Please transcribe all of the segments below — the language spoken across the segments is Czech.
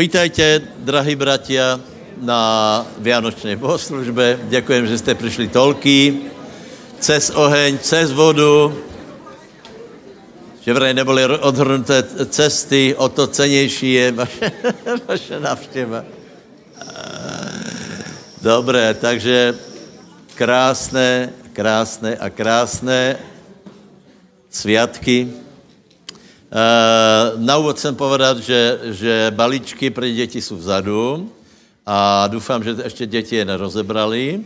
Vítajte, drahí bratia, na Vianočnej bohoslužbe. Ďakujem, že ste prišli toľkí. Cez oheň, cez vodu. Že vraj neboli odhrnuté cesty, o to cenejší je vaša návšteva. Dobre, takže krásne, krásne a krásne sviatky. Na úvod chcem povedať, že balíčky pre deti sú vzadu a dúfam, že ešte deti je nerozebrali.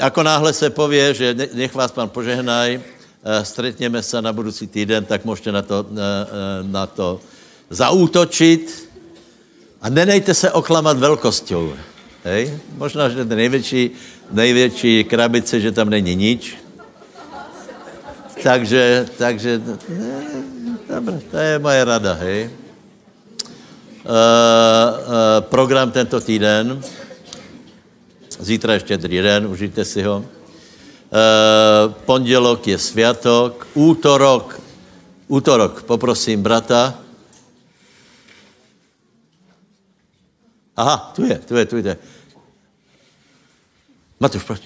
Ako náhle se povie, že nech vás pán požehnaj, stretneme sa na budúci týden, tak môžete na to zaútočiť a nenejte sa oklamať veľkosťou. Hej? Možná, že ten nejväčší krabice, že tam není nič. Takže dobre, to je moje rada, hej. Program tento týden. Zítra je Štedrý den, užijte si ho. Pondelok je sviatok. Útorok, poprosím brata. Aha, tu je. Matúš, proč?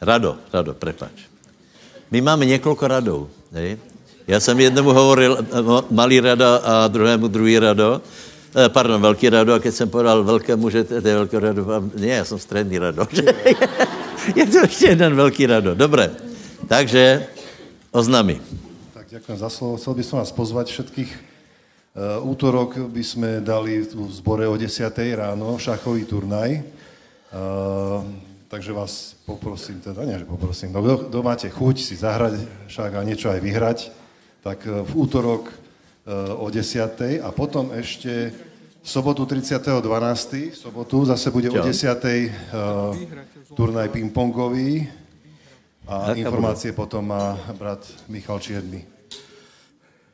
Rado, prepáč. My máme niekoľko radov. Ne? Ja som jednomu hovoril malý rado a druhému druhý rado. Pardon, veľký rado. A keď som povedal veľkému, že to je veľký rado, nie, ja som stredný rado. Je to ešte jeden veľký rado. Dobre, takže oznámy. Tak, ďakujem za slovo. Chcel by som vás pozvať všetkých. Útorok by sme dali v zbore o 10. ráno šachový turnaj. Takže vás poprosím, teda nie, že poprosím, no kto máte chuť si zahrať šach a niečo aj vyhrať, tak v útorok o 10. a potom ešte v sobotu 30.12. v sobotu zase bude o 10. Turnaj pingpongový a informácie potom má brat Michal Čiedny.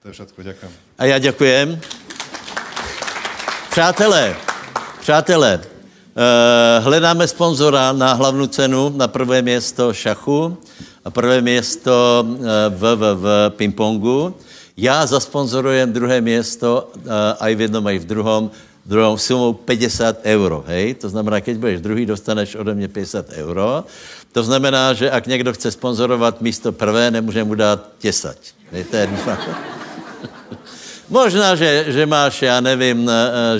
To je všetko, ďakujem. A ja ďakujem. Přátelé, hledáme sponzora na hlavnú cenu, na prvé miesto šachu a prvé miesto v pingpongu. Ja zasponzorujem druhé miesto aj v jednom, aj v druhom sumou 50 euro. Hej? To znamená, keď budeš druhý, dostaneš ode mne 50 euro. To znamená, že ak niekto chce sponzorovať místo prvé, nemôžem mu dát 10. To je možná, že máš, ja neviem,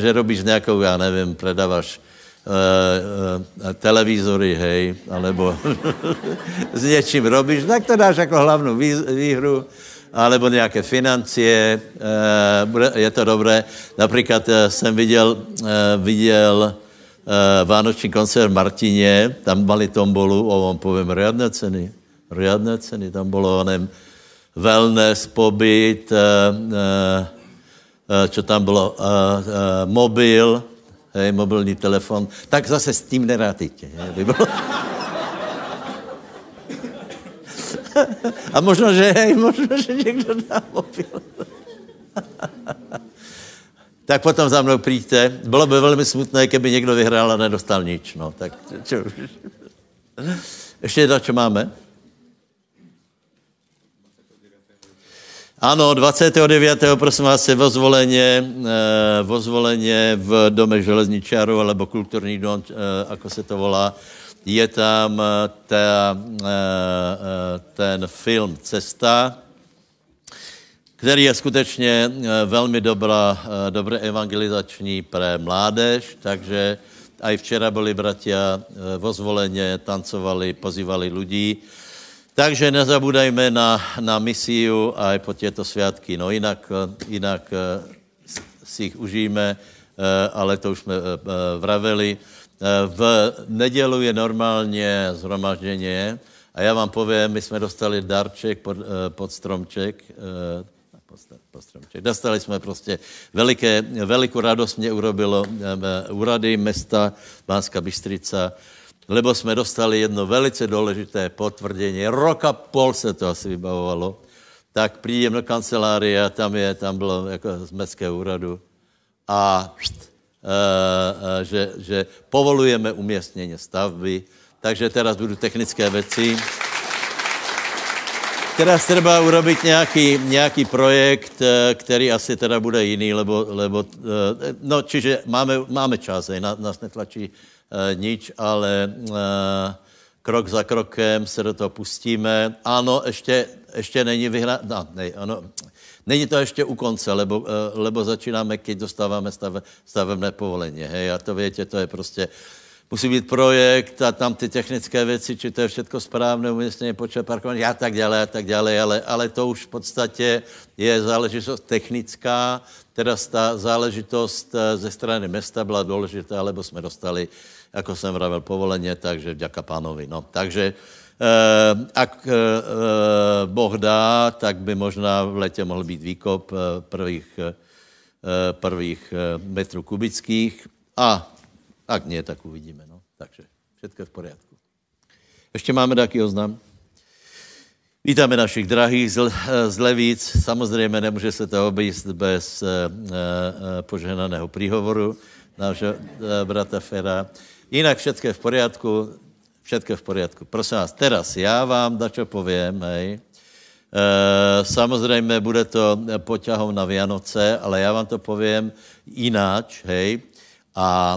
že robíš nejakou, ja neviem, predávaš televízory, hej, alebo s niečím robíš, tak to dáš ako hlavnú výhru, alebo nejaké financie, je to dobré. Napríklad som videl vánoční koncert v Martíne, tam mali tombolu, o vám poviem, riadne ceny, tam bolo onem wellness, pobyt, čo tam bolo, mobil, hej, mobilní telefon, tak zase s tím nerátejte. A možno, že někdo dá mobil. Tak potom za mnou príďte. Bylo by velmi smutné, keby někdo vyhrál a nedostal nič. No. Tak, čo? Ještě jedno, čo máme? Ano, 29. prosím vás se vozvoleně v dome železničáru alebo kulturní dom, ako se to volá, je tam ten film Cesta, který je skutečně velmi dobré evangelizační pre mládež, takže aj včera byli bratia vozvoleně, tancovali, pozývali ľudí. Takže nezabúdajme na misiu aj po tieto sviatky. No inak si ich užijeme, ale to už sme vraveli. V nedělu je normálne zhromaždenie a ja vám poviem, my sme dostali darček pod stromček. Dostali sme proste veľkú radosť mne urobilo úrady mesta Banská Bystrica, lebo jsme dostali jedno velice důležité potvrdenie. Rok a pol se to asi vybavovalo. Tak prídem do kancelárie a tam bylo jako z mestského úradu. Že povolujeme umiestnenie stavby. Takže teraz budú technické veci. teraz treba urobiť nejaký projekt, který asi teda bude jiný, lebo no, čiže máme čas, nás netlačí nič, ale krok za krokem se do toho pustíme. Ano, ještě není vyhraná, ano, není to ještě u konce, lebo začínáme, keď dostáváme stavebné povolení, hej, a to viete, to je prostě... Musí být projekt a tam ty technické věci, či to je všechno správné, umístění, počet parkování a tak dále, ale to už v podstatě je záležitost technická, teda ta záležitost ze strany města byla důležitá, lebo jsme dostali, jako jsem vravel, povolení, takže vďaka pánovi. No, takže ak Boh dá, tak by možná v létě mohl být výkop prvých metrů kubických a ak nie, tak uvidíme. No. Takže všetko je v poriadku. Ešte máme taký oznam. Vítame našich drahých z Levíc. Samozrejme, nemôže sa to obísť bez požehnaného príhovoru nášho brata Fera. Inak všetko je v poriadku. Všetko je v poriadku. Prosím vás, teraz ja vám dačo poviem, hej. Samozrejme, bude to poťahom na Vianoce, ale ja vám to poviem ináč, hej. A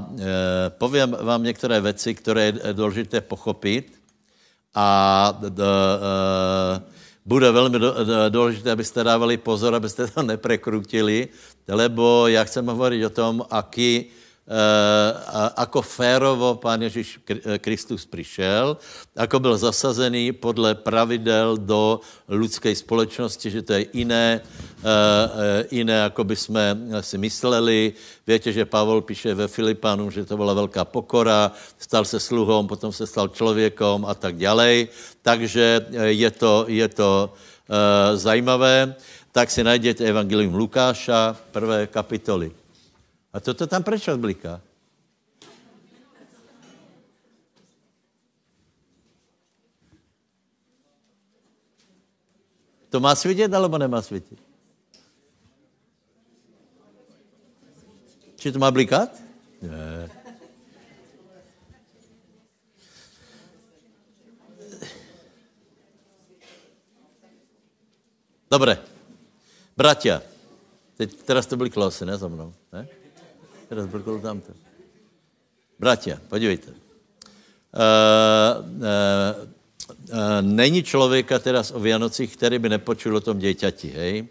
poviem vám niektoré veci, ktoré je dôležité pochopiť a bude veľmi dôležité, aby ste dávali pozor, aby ste to neprekrútili, lebo ja chcem hovoriť o tom, ako férovo Pán Ježíš Kristus prišiel, ako byl zasazený podle pravidel do ľudskej spoločnosti, že to je iné, ako by sme si mysleli. Viete, že Pavel píše ve Filipánu, že to bola veľká pokora, stal se sluhom, potom se stal človekom a tak ďalej. Takže je to zajímavé. Tak si najdete Evangelium Lukáša, 1. kapitoly. A toto tam prečo bliká? To má svietiť, alebo nemá svietiť? Či to má blikať? Nie. Dobre. Bratia, teraz to bliklo asi, ne, za mnou, ne? Teraz brkol tamto. Bratia, podívejte. Není člověka teraz o Vianocích, který by nepočul o tom děťati, hej?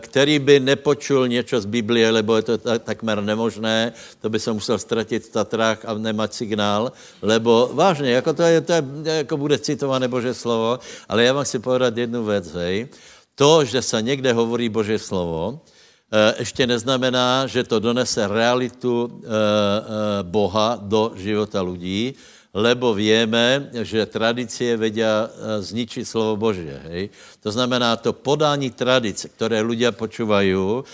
Který by nepočul něco z Biblie, lebo je to takmer nemožné, to by se musel ztratit v Tatrách a nemať signál, lebo vážně, jako to je, jako bude citované Boží slovo, ale já vám chci povedat jednu věc, hej? To, že se někde hovorí Boží slovo, ještě neznamená, že to donese realitu Boha do života lidí, lebo vieme, že tradície vedia zničiť slovo Božie, hej. To znamená, to podání tradic, které ľudia počúvajú,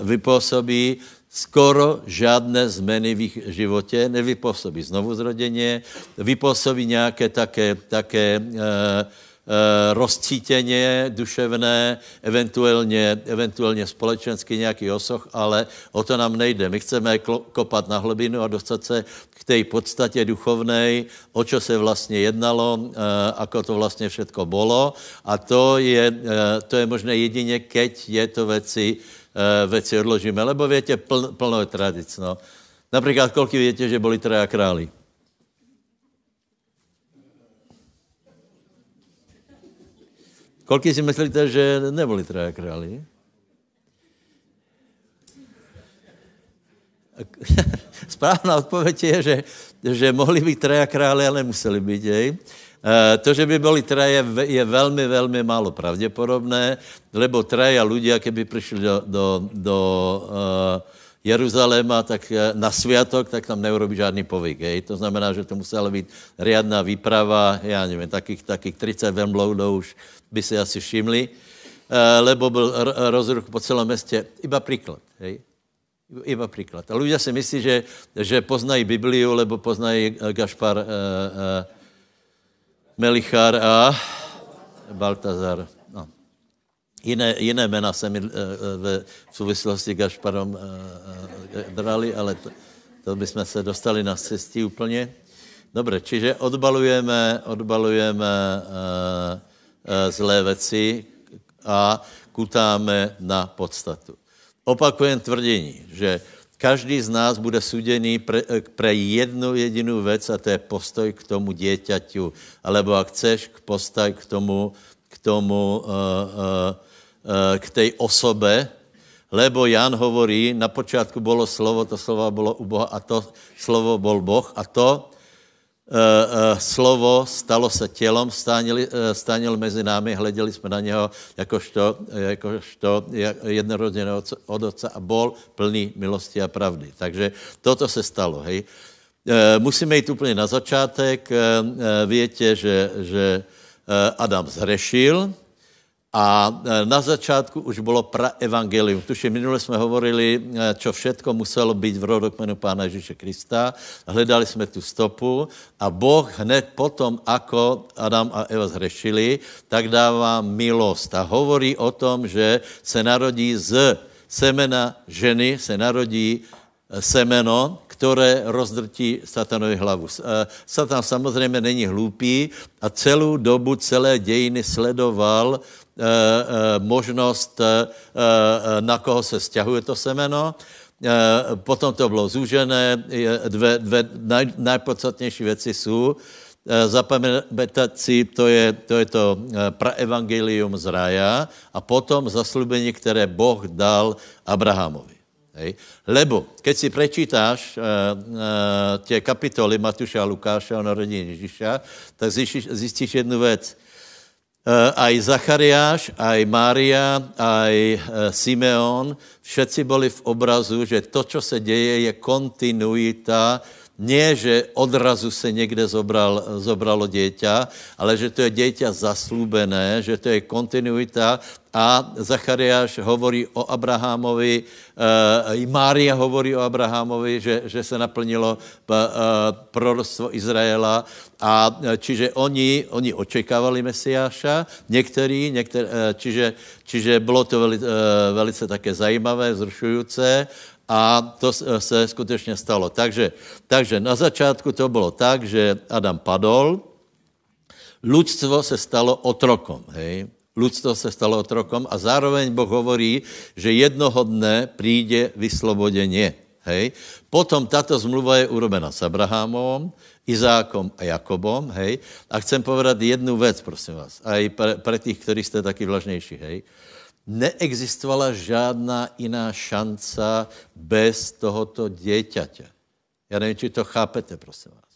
vypôsobí skoro žiadne zmeny v ich životě, nevypôsobí znovuzrodenie, vypôsobí nějaké také rozcítěně, duševné, eventuálně společensky nějaký osoch, ale o to nám nejde. My chceme kopat na hlbinu a dostat se k té podstatě duchovnej, o čo se vlastně jednalo, ako to vlastně všetko bolo, a to je možné jedině, keď je to veci odložíme, lebo viete, plno je tradic, no. Například, koľko viete, že boli traja králi? Koľký si myslíte, že neboli traja králi? Správna odpověď je, že mohli být traja králi, ale nemuseli být, hej. To, že by boli traje, je velmi, velmi málo pravděpodobné, lebo traja ľudia, keby prišli do Jeruzaléma, tak na sviatok, tak tam neurobí žádný povyk, hej. To znamená, že to musela být riadná výprava, já nevím, takých 30 vembloudů už by se asi všimli, lebo byl rozruch po celém městě. Iba příklad, hej. Iba příklad. A ľudia si myslí, že poznají Bibliu, lebo poznají Gašpar, Melichar a Baltazar. No. Jiné jména se mi v souvislosti s Gašparom drali, ale to bychom se dostali na cestí úplně. Dobre, čiže odbalujeme zlé veci a kutáme na podstatu. Opakujem tvrdení, že každý z nás bude súdený pre jednu jedinú vec a to je postoj k tomu dieťaťu. Alebo ak chceš, postoj k tej osobe, lebo Ján hovorí, na počiatku bolo slovo, to slovo bolo u Boha a to slovo bol Boh a to slovo stalo se tělom, stánil mezi námi, hleděli jsme na něho jakožto jednorozeného od otca a bol plný milosti a pravdy. Takže toto se stalo, hej. Musíme jít úplně na začátek. Víte, že Adam zhrešil a na začátku už bylo praevangelium. Tuším, minule jsme hovorili, čo všetko muselo být v rodokmenu Pána Ježíše Krista. Hledali jsme tu stopu a Boh hned potom, ako Adam a Eva zhrešili, tak dává milost a hovorí o tom, že se narodí z semena ženy, se narodí semeno, které rozdrtí satanovi hlavu. Satan samozřejmě není hloupý a celou dobu, celé dějiny sledoval možnost, na koho se sťahuje to semeno. Potom to bylo zúžené, dvě nejpodstatnější věci jsou. Zapamätať si, to je to praevangelium z raja a potom zaslúbenie, které Boh dal Abrahamovi. Hej. Lebo keď si prečítáš tie kapitoly Matúša a Lukáša o narodení Ježíša, tak zistíš jednu vec. Aj Zachariáš, aj Mária, aj Simeón, všetci boli v obrazu, že to, čo se deje, je kontinuita. Nie, že odrazu se někde zobralo dieťa, ale že to je dieťa zaslúbené, že to je kontinuita a Zachariáš hovorí o Abrahamovi, i Mária hovorí o Abrahamovi, že se naplnilo proroctvo Izraela a čiže oni očekávali Mesiáša, někteří čiže bylo to velice také zajímavé, vzrušujúce. A to se skutečně stalo. Takže na začátku to bylo tak, že Adam padol, ľudstvo se stalo otrokom, hej. Ľudstvo se stalo otrokom a zároveň Boh hovorí, že jednoho dne príde vyslobodenie, hej. Potom tato zmluva je urobena s Abrahamom, Izákom a Jakobom, hej. A chcem povedať jednu vec, prosím vás, aj pre tých, ktorí ste takí vlažnejší, hej. Neexistovala žádná jiná šanca bez tohoto dieťaťa. Já nevím, či to chápete, prosím vás.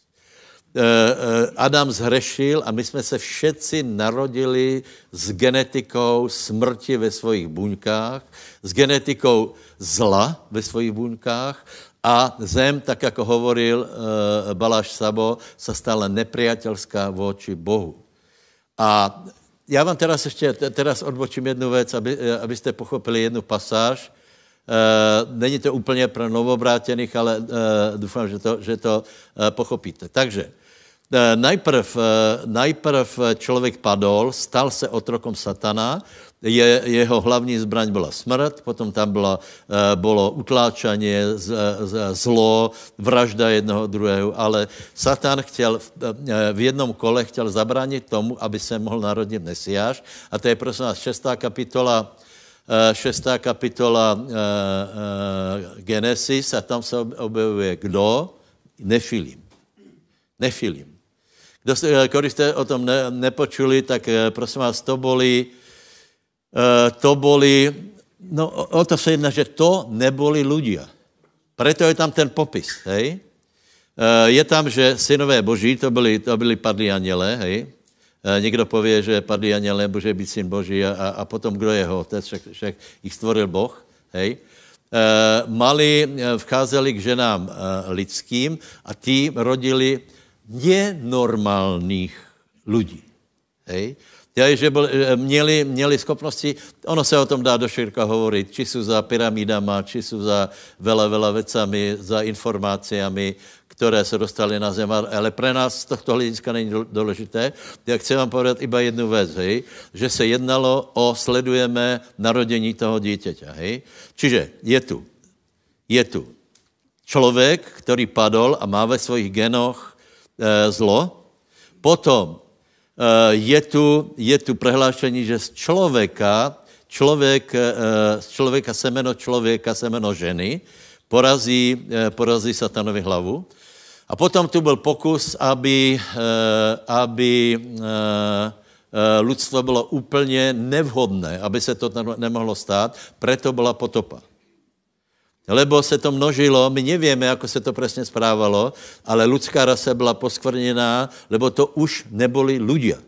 Adam zhrešil a my jsme se všetci narodili s genetikou smrti ve svojich buňkách, s genetikou zla ve svojich buňkách a zem, tak jako hovoril Baláš Sabo, se stala nepriateľská voči Bohu. A já vám teraz odbočím jednu věc, abyste pochopili jednu pasáž. Není to úplně pro novobrátěných, ale doufám, že to pochopíte. Takže najprv člověk padol, stal se otrokom satana, jeho hlavní zbraň byla smrt, potom tam bylo utláčaně, zlo, vražda jednoho druhého, ale Satan chtěl v jednom kole chtěl zabránit tomu, aby se mohl narodit Mesiáš. A to je prosím vás 6. kapitola Genesis a tam se objevuje kdo? Nefilim. Když jste o tom nepočuli, tak prosím vás, o to se jedná, že to neboli ľudia. Preto je tam ten popis, hej. Je tam, že synové boží, to byli padlí anjele, hej. Někdo pově, že padlý anjel nemůže být syn boží a potom kdo je jeho otec, však jich stvoril Boh, hej. Mali vcházeli k ženám lidským a tí rodili nenormálních lidí, hej. Že měli schopnosti, ono se o tom dá doširka hovorit, či jsou za pyramidama, či jsou za veľa vecami, za informáciami, které se dostaly na zem, ale pre nás tohto hlediska není důležité. Já chci vám povedat iba jednu věc, hej, že se jednalo o sledujeme narodění toho dítěťa, hej. Čiže je tu člověk, který padol a má ve svých genoch zlo. Potom je tu prehlášení, že z človeka, semeno člověka, semeno ženy, porazí satanovi hlavu. A potom tu byl pokus, aby ľudstvo bylo úplně nevhodné, aby se to nemohlo stát, preto byla potopa. Lebo se to množilo, my nevíme, ako se to presne správalo, ale ľudská rasa byla poskvrněná, lebo to už neboli ľudia.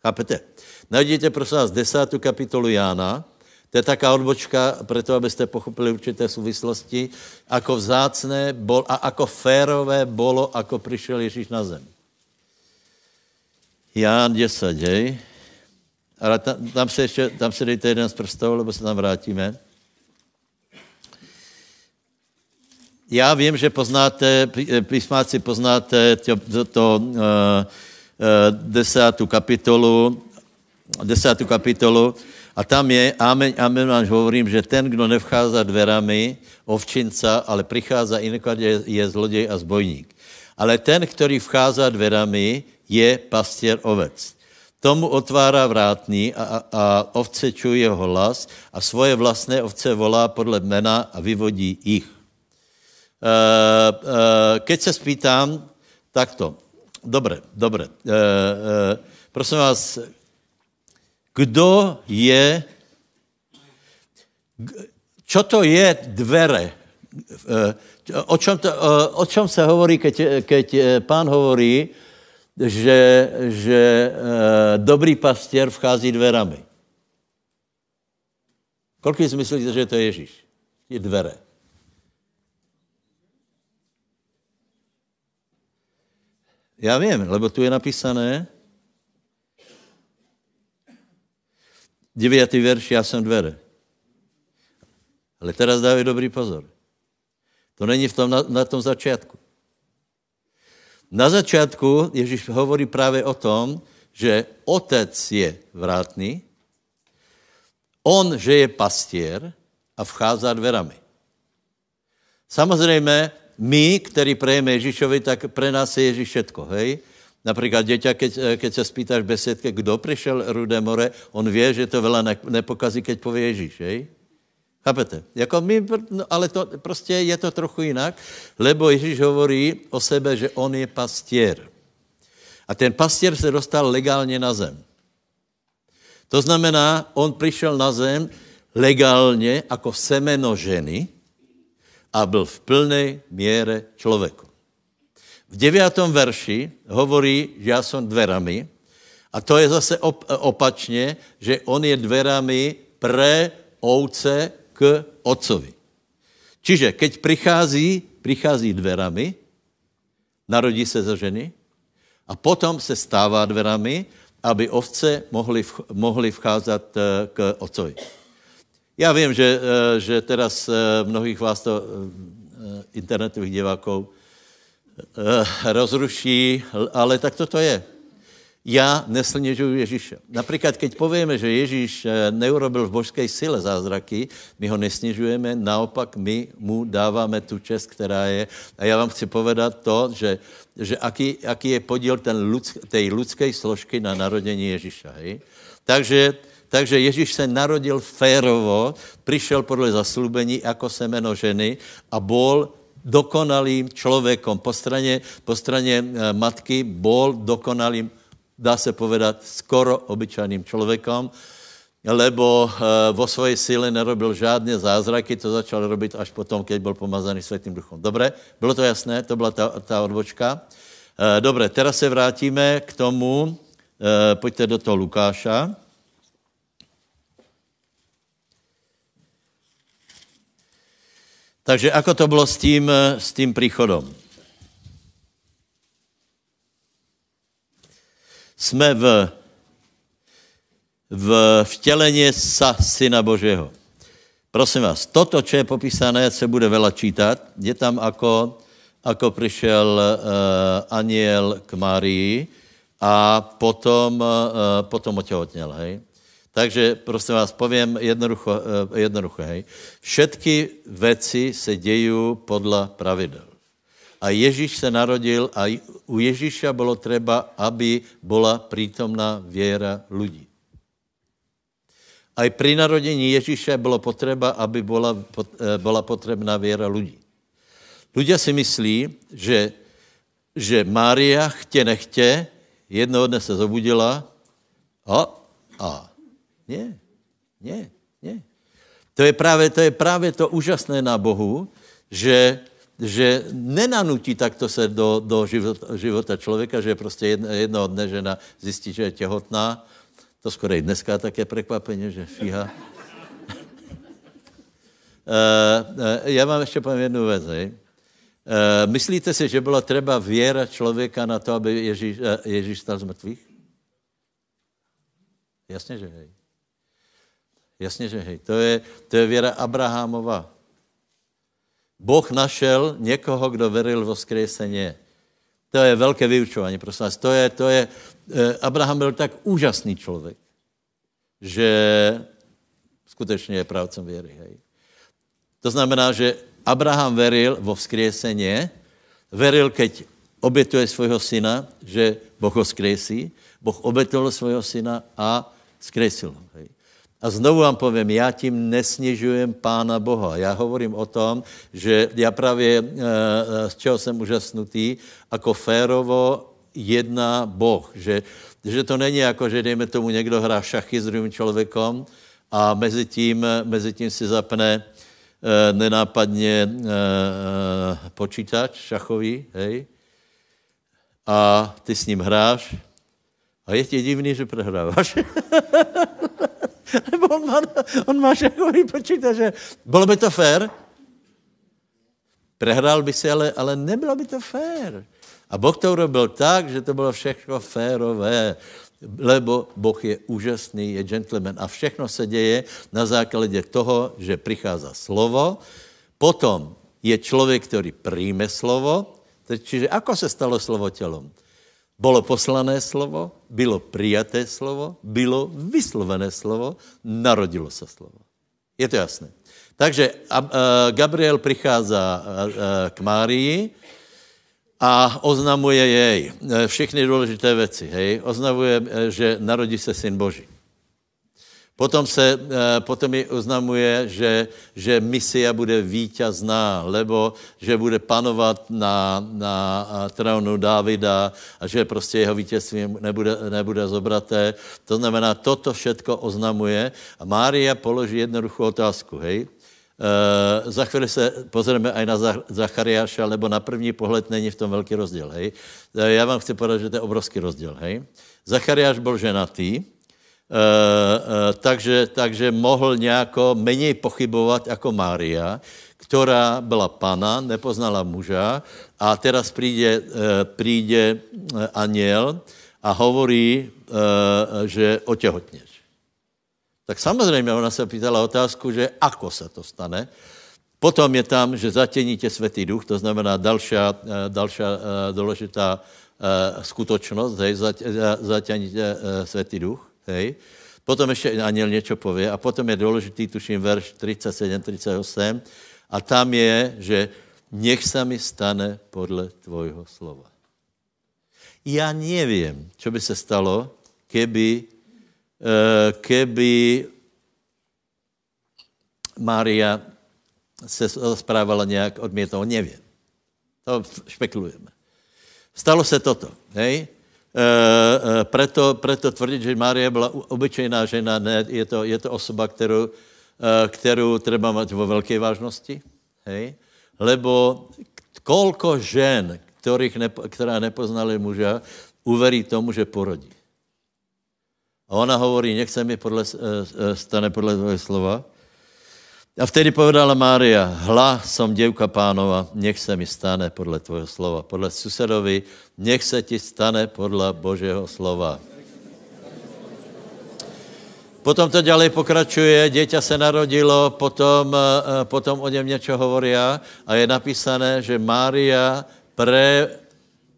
Chápete? Najdete, prosím vás, 10. kapitolu Jána. To je taká odbočka, preto, aby ste pochopili určité súvislosti, ako vzácné bol, a ako férové bolo, ako prišiel Ježíš na zem. Ján 10, hej. Ale tam si dejte jeden z prstov, lebo sa tam vrátime. Já vím, že poznáte, písmáci poznáte desátou kapitolu a tam je, amen vám hovorím, že ten, kdo nevchází dverami, ovčinca, ale prichází inokade, je zloděj a zbojník. Ale ten, který vchází dverami, je pastěr ovec. Tomu otvárá vrátní a ovce čuje jeho hlas a svoje vlastné ovce volá podle jména a vyvodí ich. Keď se spýtám, takto. Dobre. Prosím vás, kdo je... Čo to je dvere? O čom sa hovorí, keď pán hovorí, že dobrý pastier vchází dverami? Koľko si myslíte, že to je Ježíš? Je dvere. Já vím, lebo tu je napísané 9. verš, já jsem dvere. Ale teraz dávej dobrý pozor. To není na tom začátku. Na začátku Ježíš hovorí právě o tom, že otec je vrátný, on, že je pastier a vchází dverami. Samozřejmě, my, ktorí prejeme Ježišovi, tak pre nás je Ježiš všetko, hej? Napríklad deťa, keď sa spýtaš besiedke, kdo prišiel Rudé more, on vie, že to veľa nepokazí, keď povie Ježiš, hej? Chápete? Jako my, no, ale to, proste je to trochu inak, lebo Ježiš hovorí o sebe, že on je pastier. A ten pastier sa dostal legálne na zem. To znamená, on prišiel na zem legálne ako semeno ženy, a byl v plnej miere človekom. V 9. verši hovorí, že ja som dverami, a to je zase opačne, že on je dverami pre ovce k otcovi. Čiže keď prichází dverami, narodí sa za ženy a potom sa stává dverami, aby ovce mohli vcházať k otcovi. Ja viem, že teraz mnohých vás to internetových divákov rozruší, ale tak toto je. Ja nesnežujú Ježíša. Napríklad, keď povieme, že Ježíš neurobil v božskej sile zázraky, my ho nesnežujeme, naopak my mu dávame tú čest, ktorá je. A ja vám chci povedať to, že aký je podiel tej ľudskej složky na narodení Ježíša. Hej? Takže Ježíš se narodil férovo, prišiel podle zaslúbení ako semeno ženy a bol dokonalým človekom. Po strane matky bol dokonalým, dá se povedať, skoro obyčajným človekom, lebo vo svojej sile nerobil žádné zázraky, to začal robiť až potom, keď bol pomazaný Svätým Duchom. Dobre, bylo to jasné, to byla tá odbočka. Dobre, teraz se vrátime k tomu, pojďte do toho Lukáša. Takže ako to bolo s tým príchodom? Sme v vtelenie sa Syna Božieho. Prosím vás, toto, čo je popísané, se bude veľa čítať. Je tam, ako prišiel anjel k Márii a potom otehotnel, hej? Takže, prosím vás, poviem jednoducho, hej. Všetky veci se dějí podle pravidel. a Ježíš se narodil a u Ježíša bylo třeba, aby byla prítomná věra lidí. A pri narodení Ježíša bylo potřeba, aby byla potřebná věra lidí. Ľudia si myslí, že Mária chtě nechtě jednoho dne se zobudila a nie. To je právě to úžasné na Bohu, že nenanutí takto se do života člověka, že prostě jednoho dne žena zjistí, že je těhotná. To skoro i dneska také prekvapenie, že fíha. Já vám ještě povím jednu věc. Myslíte si, že byla třeba věra člověka na to, aby Ježíš stal z mrtvých? Jasně, že hej. To je věra Abrahamova. Boh našel někoho, kdo veril v vzkříšení. To je velké vyučování, prosím vás. Abraham byl tak úžasný člověk, že skutečně je pravcem věry. Hej. To znamená, že Abraham veril vo vzkriesenie, veril, keď obetuje svojho syna, že Boh ho skriesí, Boh obetoval svojho syna a skriesil ho. Hej. A znovu vám poviem, ja tím nesnižujem Pána Boha. Ja hovorím o tom, že ja práve, z čeho som úžasnutý, ako férovo jedná Boh. Že to není jako, že dejme tomu někdo hrá šachy s druhým člověkom a mezi tím si zapne nenápadně počítač šachový, hej? A ty s ním hráš a je ti divný, že prehráváš. Nebo on má šachový počítač. Bylo by to fér? Prehrál by si, ale nebylo by to fér. A Boh to urobil tak, že to bylo všechno férové, lebo Boh je úžasný, je gentleman a všechno se děje na základě toho, že přichází slovo, potom je člověk, který príjme slovo, čiže ako se stalo slovo tělom? Bylo poslané slovo, bylo prijaté slovo, bylo vyslovené slovo, narodilo se slovo. Je to jasné. Takže Gabriel přichází k Márii a oznamuje jej všechny důležité věci. Hej? Oznamuje, že narodí se syn Boží. Potom jej oznamuje, že misia bude víťazná, lebo že bude panovat na trónu Dávida a že prostě jeho vítězství nebude zobraté. To znamená, toto všetko oznamuje a Mária položí jednoduchou otázku, hej? Za chvíli se pozrieme aj na Zachariáša, lebo na první pohled není v tom velký rozdíl, hej. Já vám chci povedať, že to je obrovský rozdíl, hej. Zachariáš byl ženatý, takže mohl nějako méně pochybovat jako Mária, která byla pana, nepoznala muža a teraz príde anjel a hovorí, že otěhotněš. Tak samozřejmě ona se pýtala otázku, že ako se to stane. Potom je tam, že zatěníte Svätý Duch, to znamená další důležitá skutočnost, hej, zatěníte Svätý Duch, hej. Potom ještě anjel něco pově a potom je důležitý, tuším, verš 37, 38 a tam je, že nech se mi stane podle tvojho slova. Já nevím, co by se stalo, keby Mária se správala nějak odmětnou, nevím. To špekulujeme. Stalo se toto, hej? Preto tvrdit, že Mária byla obyčejná žena, ne, je to osoba, kterou treba mať vo velké vážnosti, hej? Lebo kolko žen, která nepoznali muža, uverí tomu, že porodí. A ona hovorí, nech se mi stane podle tvojho slova. A vtedy povedala Mária, hla, som děvka pánova, nech se mi stane podle tvojho slova. Podle susedovi, nech se ti stane podle Božího slova. Potom to ďalej pokračuje, dieťa se narodilo, potom o něm něco hovoria a je napísané, že Mária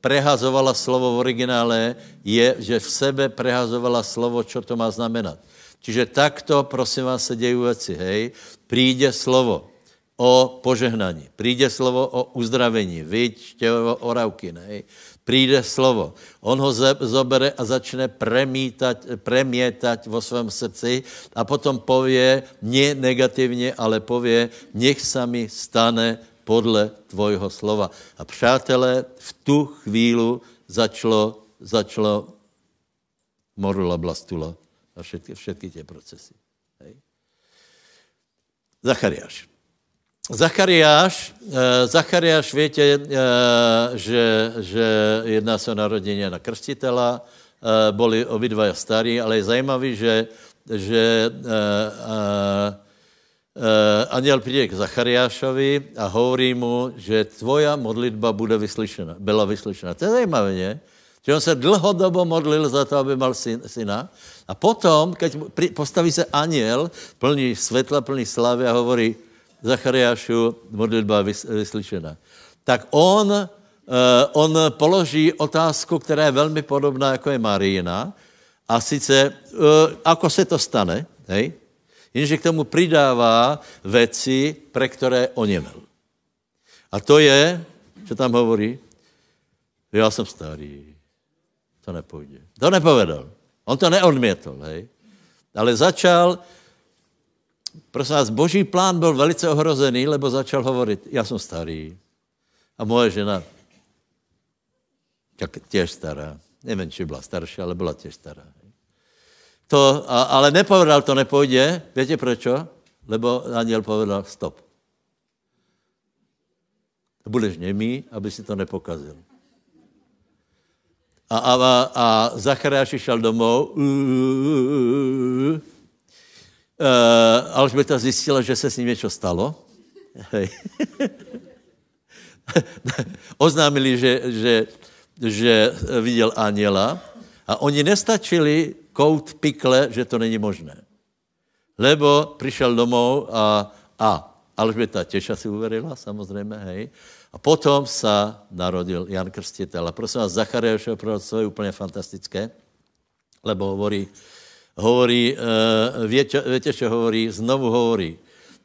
prehazovala slovo v originále, je, že v sebe prehazovala slovo, čo to má znamenat. Čiže takto, prosím vás, se dějí věci, hej. Príde slovo, o požehnaní. Príde slovo o uzdravení. Vidíte oravky, ne? Príde slovo. On ho zobere a začne premietať vo svém srdci a potom povie, nie negativně, ale povie, nech sa mi stane podle tvojho slova. A přátelé, v tu chvíli začalo morula, blastula a všetky tie procesy. Hej. Zachariáš, viete, že jedná sa o narodenie na krstiteľa, boli obidvaja starí, ale je zajímavý, že anjel príde k Zachariášovi a hovorí mu, že tvoja modlitba byla vyslyšena. To je zajímavé, nie? Že on sa dlhodobo modlil za to, aby mal syna. A potom, keď postaví sa anjel, plný svetla, plný slávy a hovorí, Zachariášu, modlitba vyslyšena. Tak on položí otázku, která je velmi podobná, jako je Marijina. A sice, ako se to stane, hej? Jenže k tomu pridává veci, pre které oněmel. A to je, čo tam hovorí, já jsem starý, to nepůjde. To nepovedal. On to neodmětl, hej? Ale začal... Prosím vás, boží plán byl velice ohrozený, lebo začal hovorit, já jsem starý a moje žena těž stará. Nevím, či byla starší, ale byla těž stará. To, ale nepovedal, to nepůjde. Víte prečo? Lebo anjel povedal, stop. Budeš němý, aby si to nepokazil. A Zachariáš šel domů. Alžbeta zjistila, že se s ním něco stalo. Oznámili, že viděl anjela a oni nestačili kout pikle, že to není možné. Lebo přišel domů a Alžbeta těša si uverila, samozřejmě, hej. A potom se narodil Jan Krstitel. A prosím vás, Zachariášovo proroctvo je úplně fantastické, lebo hovorí, viete, čo hovorí? Znovu hovorí,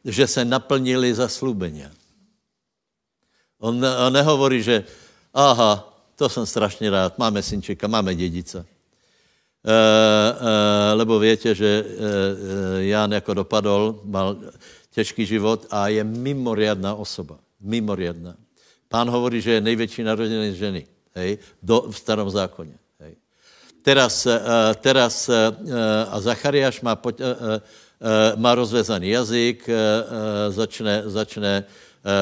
že sa naplnili zaslúbenia. On nehovorí, že aha, to som strašne rád, máme synčeka, máme dedica. Lebo viete, že Ján ako dopadol, mal ťažký život a je mimoriadná osoba. Mimoriadná. Pán hovorí, že je najväčší narodený z ženy, hej, v starom zákone. Teraz a Zachariáš má rozvezaný jazyk, začne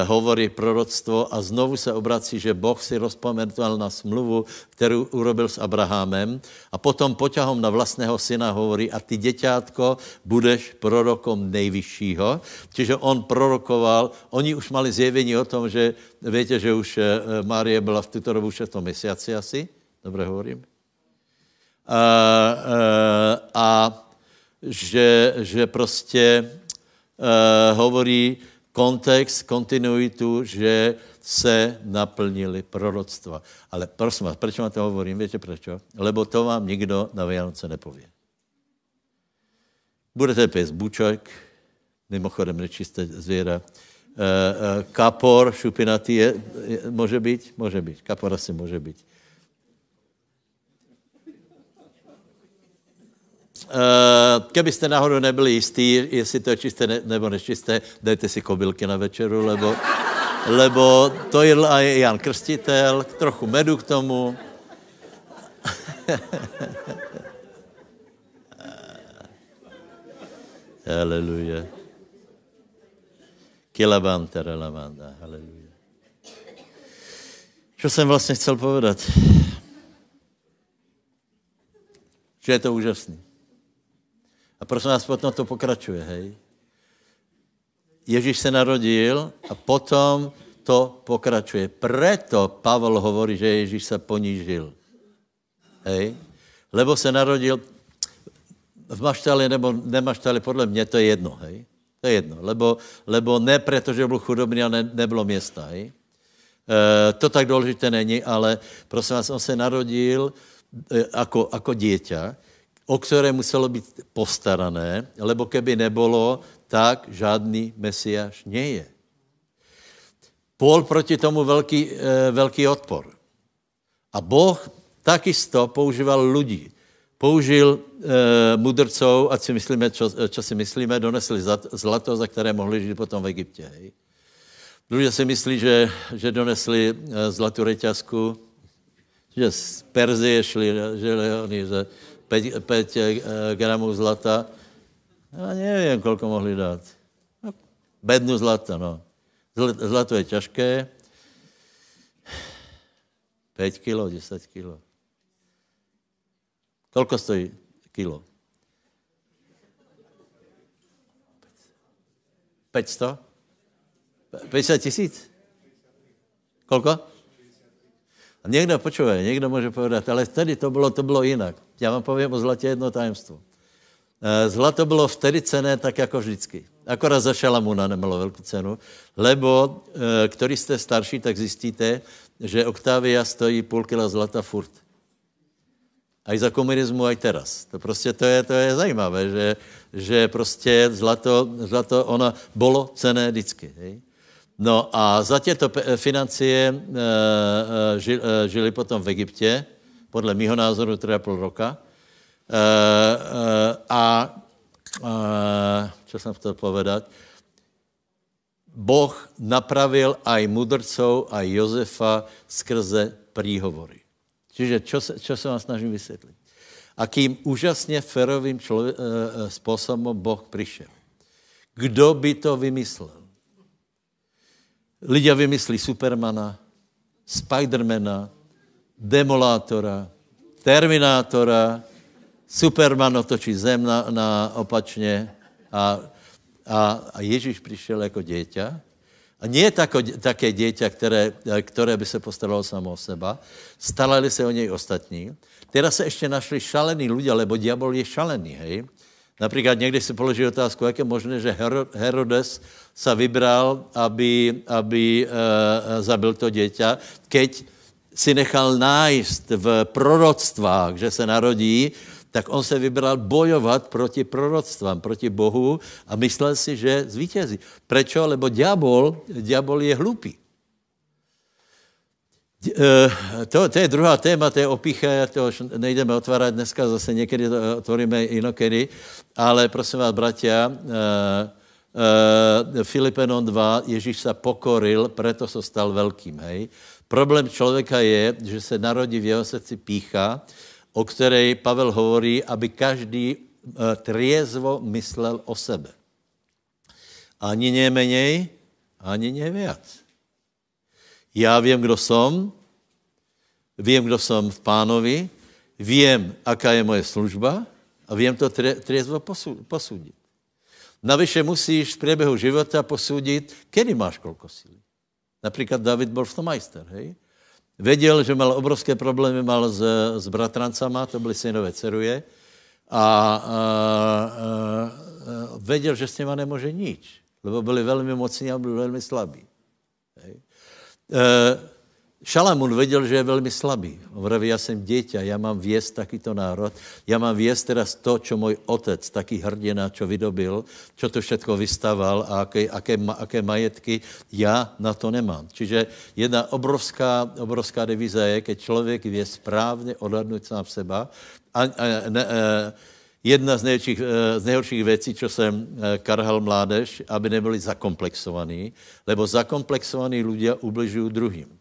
hovorí proroctvo a znovu se obrací, že Boh si rozpomenoval na smluvu, kterou urobil s Abrahamem a potom poťahom na vlastného syna hovorí a ty děťátko budeš prorokom nejvyššího. Čiže on prorokoval, oni už mali zjevení o tom, že víte, že už Mária byla v tuto dobu 6. mesiaci asi, dobře hovorím? A že prostě hovorí kontext, kontinuitu, že se naplnili proroctva. Ale prosím vás, prečo vám to hovorím? Viete prečo? Lebo to vám nikdo na Vianoce nepovie. Budete pěst buček, mimochodem nečisté zviera, kapor, šupinatý je, môže byť, kapor asi môže byť. Keby ste náhodou nebyli jistí, jestli to je čisté nebo nečisté, dajte si kobylky na večeru, lebo to jedl aj Jan Krstitel, trochu medu k tomu. Haleluja. Kilabanta, relabanta, haleluja. Čo jsem vlastně chcel povedať? Že je to úžasný. A prosím vás, potom to pokračuje, hej. Ježíš se narodil a potom to pokračuje. Preto Pavel hovorí, že Ježíš se ponížil. Hej. Lebo se narodil v maštali nebo nemaštali, podle mě to je jedno, hej. To je jedno, lebo ne preto, že byl chudobný a nebylo města, hej. To tak důležité není, ale prosím vás, on se narodil ako dieťa, o které muselo být postarané, lebo keby nebolo, tak žádný Mesiáš nie je. bol proti tomu veľký odpor. A Boh takisto používal ľudí. Použil mudrcov, ať si myslíme, čo si myslíme, donesli zlato, za které mohli žít potom v Egyptě. Hej. Ľudia si myslí, že donesli zlatú reťazku, že z Perzie šli, že 5 gramů zlata. Ja neviem, koľko mohli dát. Bednu zlata, no. Zlato je ťažké. 5 kilo, 10 kilo. Koľko stojí kilo? 500? 50 000? Koľko? A niekto počúva, niekto môže povedať, ale vtedy to bolo inak. Ja vám poviem o zlate jedno tajemstvo. Zlato bylo vtedy cené tak, jako vždycky. Akorát za Šalamúna nemalo velkou cenu, lebo, který jste starší, tak zjistíte, že Oktávia stojí půl kila zlata furt. Aj za komunismu, aj teraz. To prostě to je zajímavé, že prostě zlato ono bylo cené vždycky. Hej? No a za těto financie žili potom v Egyptě, podle mýho názoru teda půl roka. Čo som chcel povedať? Boh napravil aj mudrcov, aj Jozefa skrze príhovory. Čiže čo sa vám snažím vysvetliť? Akým úžasne férovým spôsobom Boh prišiel. Kdo by to vymyslel? Lidia vymyslí Supermana, Spidermana, Demolátora, Terminátora, Superman otočí zem na opačne a Ježíš prišiel ako dieťa. A nie také dieťa, ktoré by sa postaralo samo o seba. Starali sa o nej ostatní. Teraz sa ešte našli šalení ľudia, lebo diabol je šalený, hej. Napríklad niekde si položí otázku, aké je možné, že Herodes sa vybral, aby zabil to dieťa, keď si nechal nájsť v proroctvách, že sa narodí, tak on se vybral bojovat proti proroctvám, proti Bohu a myslel si, že zvítězí. Prečo? Lebo diabol je hlupý. To je druhá téma, to je opícha, to už nejdeme otvárat dneska, zase někdy to otvoríme inokedy, ale prosím vás, bratia, Filipenom 2, Ježíš se pokoril, preto se stal velkým, hej. Problém člověka je, že se narodí v jeho srdci pícha, o ktorej Pavel hovorí, aby každý triezvo myslel o sebe. Ani nie menej, ani nie viac. Ja viem, kdo som v Pánovi, viem, aká je moje služba a viem to triezvo posúdiť. Navyše musíš v priebehu života posúdiť, kedy máš koľko síly. Napríklad David bol v tom majster, hej? Vedel, že mal obrovské problémy, mal s bratrancama, to byli synové dceruje, a vedel, že s nima nemôže nič, lebo byli veľmi mocní a byli veľmi slabí. Hej. Šalamún vedel, že je veľmi slabý. On vraví, ja som dieťa, ja mám viesť takýto národ, ja mám viesť teraz to, čo môj otec, taký hrdina, čo vydobil, čo to všetko vystaval a aké majetky, ja na to nemám. Čiže jedna obrovská devíza je, keď človek vie správne odhadnúť sám seba. Jedna z nejhorších věcí, čo jsem karhal mládež, aby nebyli zakomplexovaní, lebo zakomplexovaní ľudia ubližujú druhým.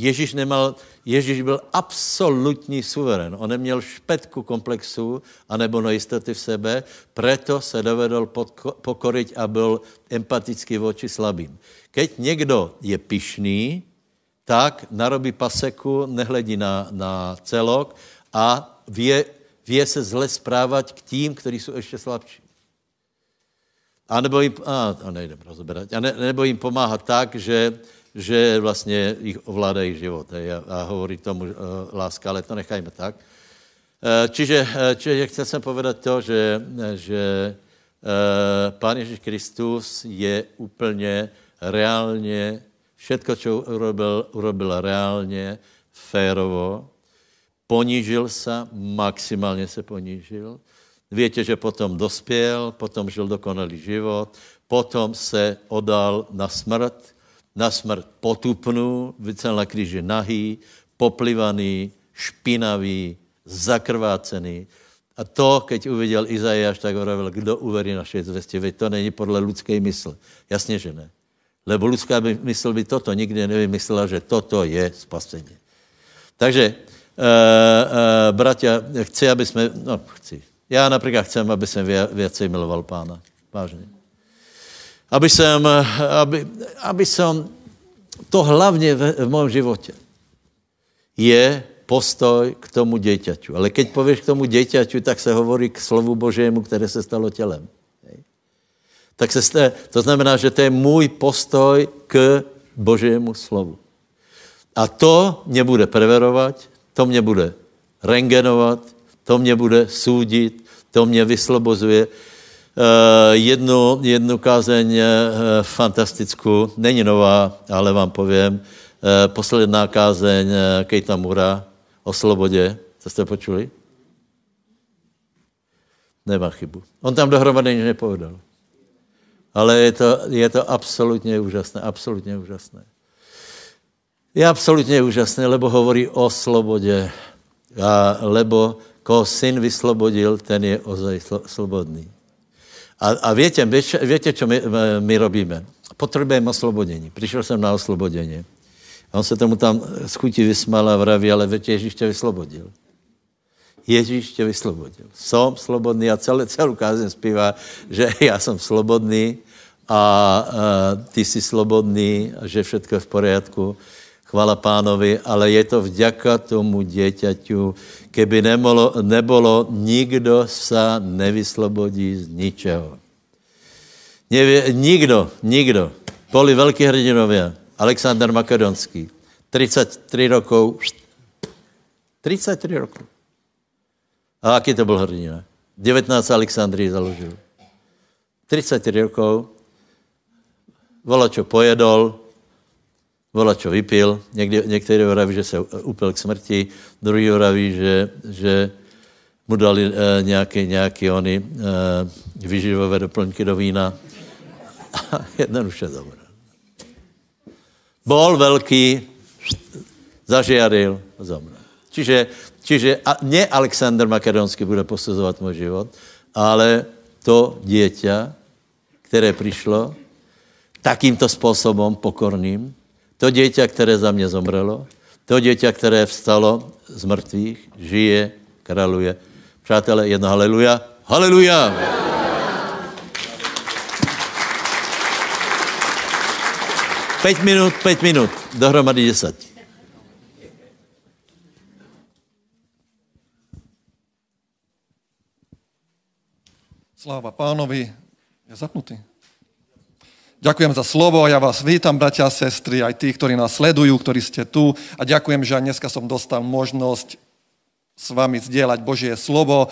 Ježíš byl absolutní suverén. On neměl špetku komplexů anebo nejistoty v sebe, preto se dovedl pokoriť a byl empatický voči slabým. Keď někdo je pyšný, tak narobí paseku, nehledí na celok a vie se zle správať k tým, ktorí sú ešte slabší. Nebo jim pomáha tak, že vlastne ich ovládají život. A hovorí tomu láska, ale to nechajme tak. Čiže chcel som povedať to, že Pán Ježíš Kristus je úplne reálne, všetko, čo urobil reálne, férovo, ponížil sa, maximálne sa ponížil. Viete, že potom dospiel, potom žil dokonalý život, potom se oddal na smrt, na smrt potupnú, vycel na kríži nahý, poplivaný, špinavý, zakrvácený. A to, keď uviděl Izaiáš, tak hovoril, kdo uverí našej zvesti, veď to není podle ľudskej mysle. Jasně, že ne. Lebo ľudská mysl by toto nikdy nevymyslela, že toto je spasení. Takže, bratia, chci. Já napríklad chcem, aby jsem viacej miloval pána. Vážně. Aby som, to hlavně v mém životě je postoj k tomu dieťaťu. Ale keď povieš k tomu dieťaťu, tak se hovorí k slovu Božiemu, které se stalo tělem. Tak to znamená, že to je můj postoj k Božiemu slovu. A to mě bude preverovat, to mě bude rengenovat, to mě bude súdit, to mě vyslobozuje. Jednu kázeň fantastickou, není nová, ale vám poviem, posledná kázeň Kejta Mura o slobode. Co jste počuli? Nemá chybu. On tam dohromady nič nepovedal. Ale je to absolutně úžasné, absolutně úžasné. Je absolutně úžasné, lebo hovorí o slobodě. A lebo koho syn vyslobodil, ten je ozaj slobodný. A viete, čo my robíme? Potrebujem oslobodení. Prišiel jsem na oslobodenie. A on se tomu tam z chuti vysmal a vraví, ale viete, Ježíš tě vyslobodil. Ježíš tě vyslobodil. Som slobodný a celú kázeň zpívá, že já jsem slobodný a ty jsi slobodný a že všetko je v poriadku. Chvála pánovi, ale je to vďaka tomu dieťaťu. Keby nebolo, nikdo sa nevyslobodí z ničeho. Nikdo. Boli veľkí hrdinovia. Alexander Makedonský. 33 rokov. A aký to bol hrdina? 19 Alexandrii založil. 33 rokov, volačo pojedol, volačo vypil, niektorí vraví, že sa upil k smrti, druhý vraví, že mu dali nejaké ony vyživové doplňky do vína a jednoduše zomrel. Bol veľký, zažiaril a zomrel. Čiže ne Alexander Makedonský bude posuzovat můj život, ale to dieťa, které přišlo takýmto způsobem pokorným, to dieťa, které za mě zomrelo, to dieťa, které vstalo z mrtvých, žije, kraluje. Přátelé, jedno haleluja. Haleluja! Päť minút, dohromady 10. Sláva pánovi, je zapnutý. Ďakujem za slovo, ja vás vítam, bratia a sestry, aj tí, ktorí nás sledujú, ktorí ste tu a ďakujem, že aj dneska som dostal možnosť s vami zdieľať Božie slovo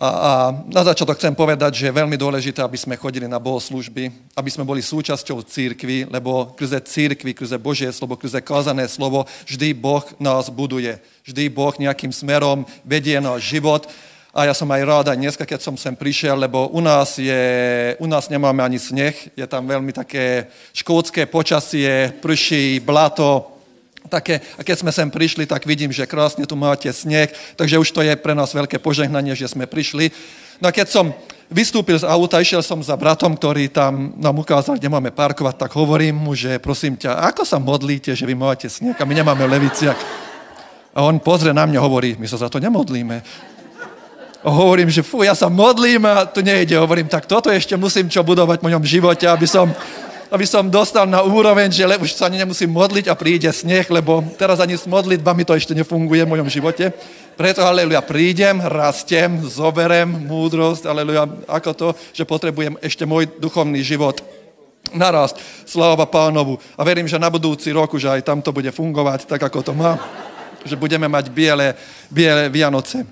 a na začiatok chcem povedať, že je veľmi dôležité, aby sme chodili na bohoslúžby, aby sme boli súčasťou cirkvi, lebo skrze cirkvi, skrze Božie slovo, skrze kázané slovo, vždy Boh nás buduje, vždy Boh nejakým smerom vedie náš život. A ja som aj rád aj dneska, keď som sem prišiel, lebo u nás nemáme ani sneh, je tam veľmi také škótske počasie, prší, blato, také. A keď sme sem prišli, tak vidím, že krásne tu máte sneh, takže už to je pre nás veľké požehnanie, že sme prišli. No a keď som vystúpil z auta, išiel som za bratom, ktorý tam nám ukázal, kde máme parkovať, tak hovorím mu, že prosím ťa, ako sa modlíte, že vy máte sneh a my nemáme v Leviciach. A on pozrie na mňa, hovorí, my sa za to nemodlíme. Hovorím, že fú, ja sa modlím a to nejde. Hovorím, tak toto ešte musím čo budovať v mojom živote, aby som dostal na úroveň, že už sa nemusím modliť a príde sneh, lebo teraz ani s modlitbami to ešte nefunguje v mojom živote. Preto, aleluja, prídem, rastem, zoberem múdrosť, aleluja, ako to, že potrebujem ešte môj duchovný život narast. Sláva pánovu. A verím, že na budúci roku, že aj tam to bude fungovať tak, ako to má, že budeme mať biele Vianoce.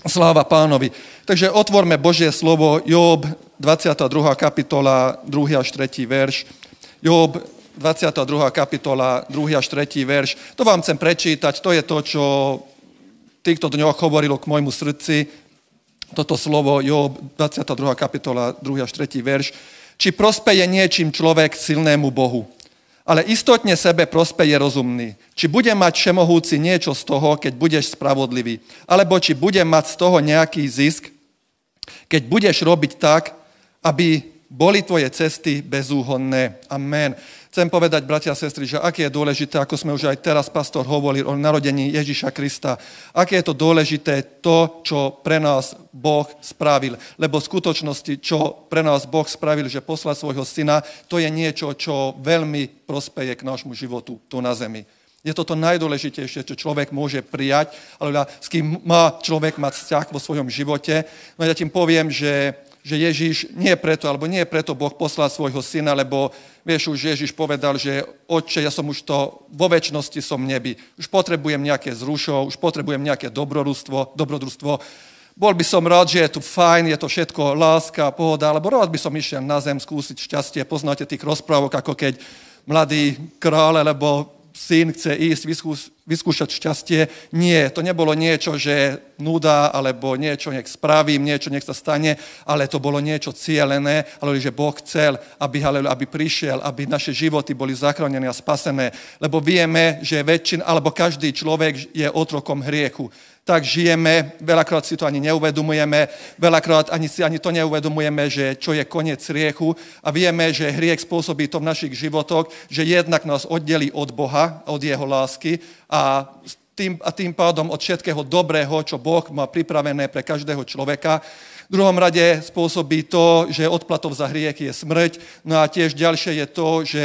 Sláva pánovi. Takže otvorme Božie slovo, Jób 22. kapitola, 2. až 3. verš. Jób 22. kapitola, 2. až 3. verš. To vám chcem prečítať, to je to, čo týchto dňoch hovorilo k môjmu srdci. Toto slovo, Jób 22. kapitola, 2. až 3. verš. Či prospeje niečím človek silnému Bohu? ale istotne sebe prospeje rozumný. Či bude mať všemohúci niečo z toho, keď budeš spravodlivý, alebo či bude mať z toho nejaký zisk, keď budeš robiť tak, aby boli tvoje cesty bezúhonné. Amen. Chcem povedať, bratia a sestry, že aké je dôležité, ako sme už aj teraz pastor hovoril o narodení Ježiša Krista, aké je to dôležité to, čo pre nás Boh spravil. Lebo v skutočnosti, čo pre nás Boh spravil, že poslal svojho syna, to je niečo, čo veľmi prospeje k nášmu životu tu na zemi. Je to to najdôležitejšie, čo človek môže prijať, ale s kým má človek mať vzťah vo svojom živote. No ja tým poviem, že Ježiš nie preto Boh poslal svojho syna, lebo vieš, už Ježiš povedal, že Otče, ja som už to vo večnosti som nebi. Už potrebujem nejaké zrušov, už potrebujem nejaké dobrodružstvo. Bol by som rád, že je tu fajn, je to všetko láska, pohoda, lebo rád by som išiel na zem skúsiť šťastie. Poznáte tých rozprávok, ako keď mladý kráľ alebo syn chce ísť vyskúšať šťastie. Nie, to nebolo niečo, že nuda, alebo niečo nech spravím, niečo nech sa stane, ale to bolo niečo cielené, ale že Boh chcel, aby prišiel, aby naše životy boli zachránené a spasené. Lebo vieme, že väčšin, alebo každý človek je otrokom hriechu. Tak žijeme, veľakrát si to ani neuvedomujeme, veľakrát si ani to neuvedomujeme, že čo je koniec hriechu a vieme, že hriech spôsobí to v našich životoch, že jednak nás oddelí od Boha, od jeho lásky a tým pádom od všetkého dobrého, čo Boh má pripravené pre každého človeka. V druhom rade spôsobí to, že odplatov za hriech je smrť, no a tiež ďalšie je to, že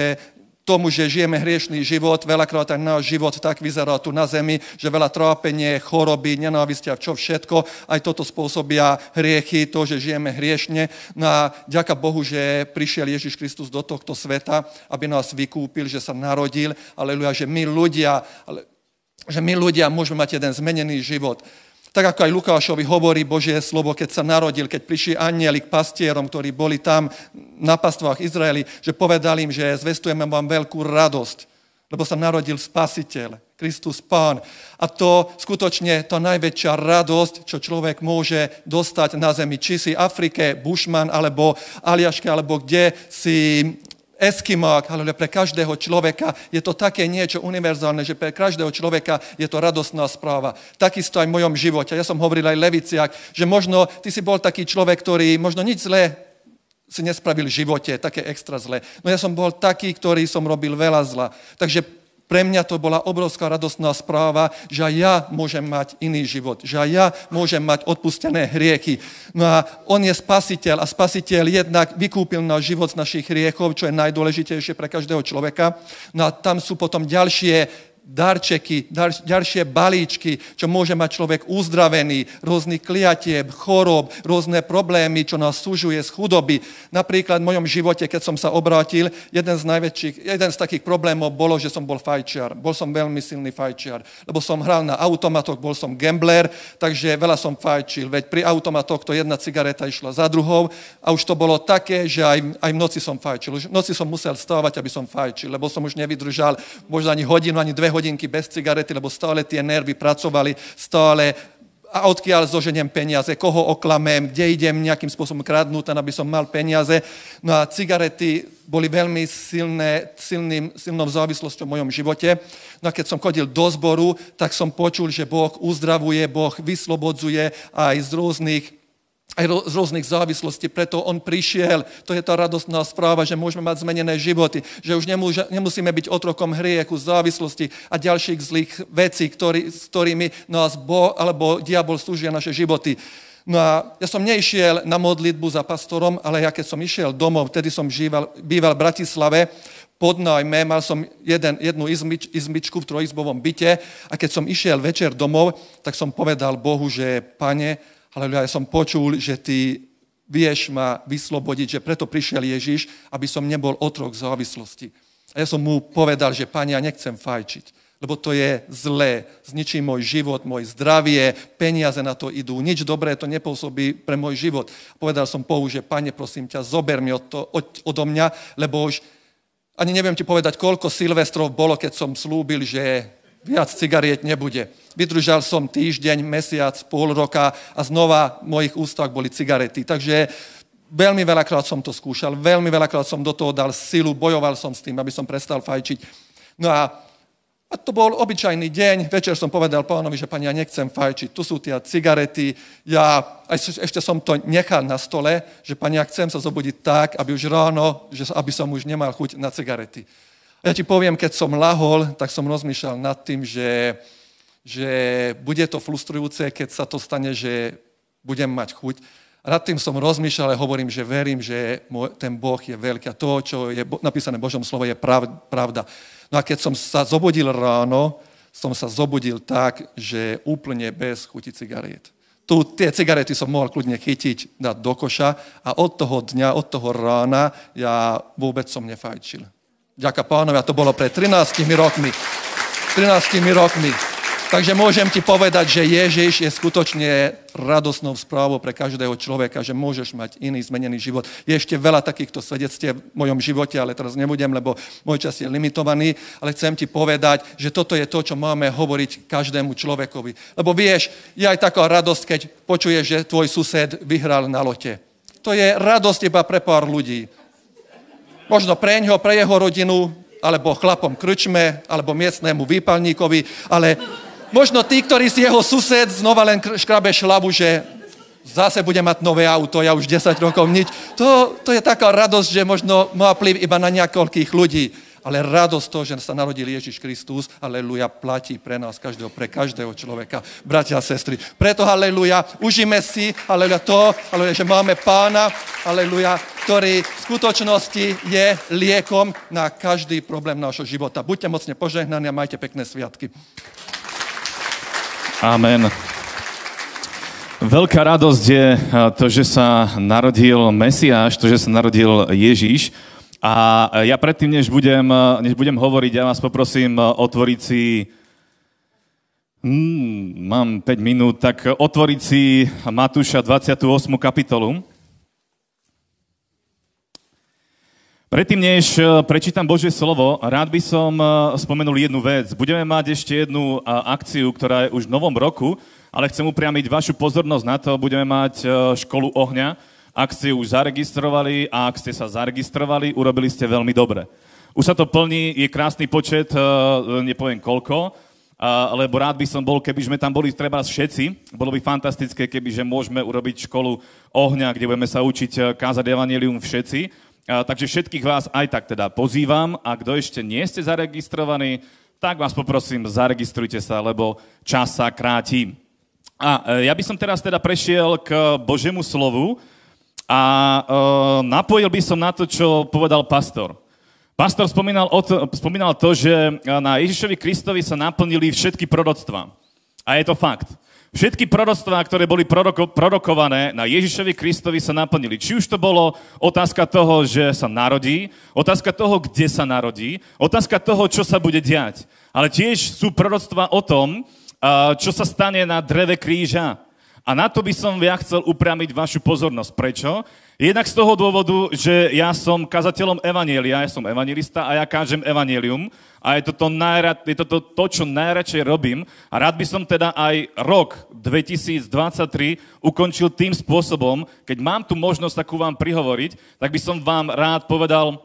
tomu, že žijeme hriešný život, veľakrát aj náš život tak vyzerá tu na zemi, že veľa trápenie, choroby, nenávistia, čo všetko, aj toto spôsobia hriechy, to, že žijeme hriešne. No a ďaká Bohu, že prišiel Ježiš Kristus do tohto sveta, aby nás vykúpil, že sa narodil, aleluja, že my ľudia môžeme mať jeden zmenený život. Tak ako aj Lukášovi hovorí Božie slovo, keď sa narodil, keď prišli anjeli k pastierom, ktorí boli tam na pastvách Izraeli, že povedali im, že zvestujeme vám veľkú radosť, lebo sa narodil Spasiteľ, Kristus Pán. A to skutočne tá najväčšia radosť, čo človek môže dostať na zemi, či si Afrike, Bushman, alebo Aliaške, alebo kde si Eskimák, ale pre každého človeka je to také niečo univerzálne, že pre každého človeka je to radostná správa. Takisto aj v mojom živote. Ja som hovoril aj Leviciak, že možno ty si bol taký človek, ktorý možno nič zlé si nespravil v živote, také extra zlé. No ja som bol taký, ktorý som robil veľa zla. Takže pre mňa to bola obrovská radostná správa, že ja môžem mať iný život, že ja môžem mať odpustené hriechy. No a on je spasiteľ a spasiteľ jednak vykúpil náš život z našich hriechov, čo je najdôležitejšie pre každého človeka. No a tam sú potom ďalšie darčeky, ďalšie balíčky, čo môže mať človek uzdravený, rôznych kliatieb, chorób, rôzne problémy, čo nás súžuje z chudoby. Napríklad v mojom živote, keď som sa obrátil, jeden z takých problémov bolo, že som bol fajčiar. Bol som veľmi silný fajčiar, lebo som hral na automatoch, bol som gambler, takže veľa som fajčil. Veď pri automatoch to jedna cigareta išla za druhou a už to bolo také, že aj v noci som fajčil. Už v noci som musel stávať, aby som fajčil, lebo som už nevydržal možno ani hodinu, ani 2 hodinky bez cigarety, lebo stále tie nervy pracovali, stále a odkiaľ zoženiem peniaze, koho oklamem, kde idem nejakým spôsobom kradnúť, aby som mal peniaze. No a cigarety boli veľmi silnou závislosťou v mojom živote. No a keď som chodil do zboru, tak som počul, že Boh uzdravuje, Boh vyslobodzuje aj z rôznych závislostí, preto on prišiel. To je tá radostná správa, že môžeme mať zmenené životy, že už nemusíme byť otrokom hriechu, závislosti a ďalších zlých vecí, s ktorými nás Boh alebo diabol slúžia naše životy. No a ja som neišiel na modlitbu za pastorom, ale ja keď som išiel domov, vtedy som býval v Bratislave, pod nájme, mal som jednu izmičku v trojizbovom byte a keď som išiel večer domov, tak som povedal Bohu, že Pane, ale ja som počul, že ty vieš ma vyslobodiť, že preto prišiel Ježiš, aby som nebol otrok závislosti. A ja som mu povedal, že Pane, ja nechcem fajčiť, lebo to je zlé. Zničí môj život, môj zdravie, peniaze na to idú. Nič dobré to nepôsobí pre môj život. Povedal som Bohu, že Pane, prosím ťa, zober mi odo mňa, lebo už ani neviem ti povedať, koľko silvestrov bolo, keď som slúbil, že viac cigariet nebude. Vydržal som týždeň, mesiac, pol roka a znova v mojich ústach boli cigarety. Takže Veľmi veľakrát som to skúšal, veľmi veľakrát som do toho dal silu, bojoval som s tým, aby som prestal fajčiť. No a to bol obyčajný deň, večer som povedal pánovi, že pani, ja nechcem fajčiť, tu sú tie cigarety, ja ešte som to nechal na stole, že pani, ja chcem sa zobudiť tak, aby už ráno, aby som už nemal chuť na cigarety. A ja ti poviem, keď som lahol, tak som rozmýšľal nad tým, že bude to frustrujúce, keď sa to stane, že budem mať chuť. A nad tým som rozmýšľal a hovorím, že verím, že ten Boh je veľký a to, čo je napísané v Božom slove, je pravda. No a keď som sa zobudil ráno, som sa zobudil tak, že úplne bez chuti cigariet. Tie cigarety som mohol kľudne chytiť, dať do koša a od toho dňa, od toho rána ja vôbec som nefajčil. Ďakujem pánovi, a to bolo pred 13 rokmi. Takže môžem ti povedať, že Ježiš je skutočne radosnou správou pre každého človeka, že môžeš mať iný zmenený život. Je ešte veľa takýchto svedectiev v mojom živote, ale teraz nebudem, lebo môj čas je limitovaný, ale chcem ti povedať, že toto je to, čo máme hovoriť každému človekovi. Lebo vieš, je aj taká radosť, keď počuješ, že tvoj sused vyhral na lote. To je radosť iba pre pár ľudí. Možno preňho, pre jeho rodinu, alebo chlapom krčme, alebo miestnemu výpalníkovi, ale... Možno tí, ktorí si jeho sused znova len škrabe šlabu, že zase bude mať nové auto, ja už 10 rokov nič. To je taká radosť, že možno má vplyv iba na niekoľkých ľudí. Ale radosť to, že sa narodil Ježiš Kristus, aleluja, platí pre nás každého, pre každého človeka, bratia a sestry. Preto, aleluja, užíme si, aleluja, to, aleluja, že máme pána, aleluja, ktorý v skutočnosti je liekom na každý problém nášho života. Buďte mocne požehnaní a majte pekné sviatky. Amen. Veľká radosť je to, že sa narodil Mesiáš, to, že sa narodil Ježiš. A ja predtým, než budem hovoriť, ja vás poprosím otvoriť si... mám 5 minút, tak otvoriť si Matúša 28. kapitolu. Predtým, než prečítam Božie slovo, rád by som spomenul jednu vec. Budeme mať ešte jednu akciu, ktorá je už v novom roku, ale chcem upriamiť vašu pozornosť na to. Budeme mať školu ohňa. Ak ste ju už zaregistrovali a ak ste sa zaregistrovali, urobili ste veľmi dobre. Už sa to plní, je krásny počet, nepoviem koľko, lebo rád by som bol, keby sme tam boli treba všetci. Bolo by fantastické, keby že môžeme urobiť školu ohňa, kde budeme sa učiť kázať evanjelium všetci. Takže všetkých vás aj tak teda pozývam a kto ešte nie ste zaregistrovaní, tak vás poprosím, zaregistrujte sa, lebo čas sa kráti. A ja by som teraz teda prešiel k Božiemu slovu a napojil by som na to, čo povedal pastor. Pastor spomínal to, že na Ježišovi Kristovi sa naplnili všetky proroctvá. A je to fakt. Všetky proroctvá, ktoré boli prorokované na Ježišovi Kristovi, sa naplnili. Či už to bolo otázka toho, že sa narodí, otázka toho, kde sa narodí, otázka toho, čo sa bude diať. Ale tiež sú proroctvá o tom, čo sa stane na dreve kríža. A na to by som ja chcel upriamiť vašu pozornosť. Prečo? Jednak z toho dôvodu, že ja som kazateľom evanjelia, ja som evanjelista a ja kážem evanjelium. A je to, čo najradšej robím. A rád by som teda aj rok 2023 ukončil tým spôsobom, keď mám tu možnosť takú vám prihovoriť, tak by som vám rád povedal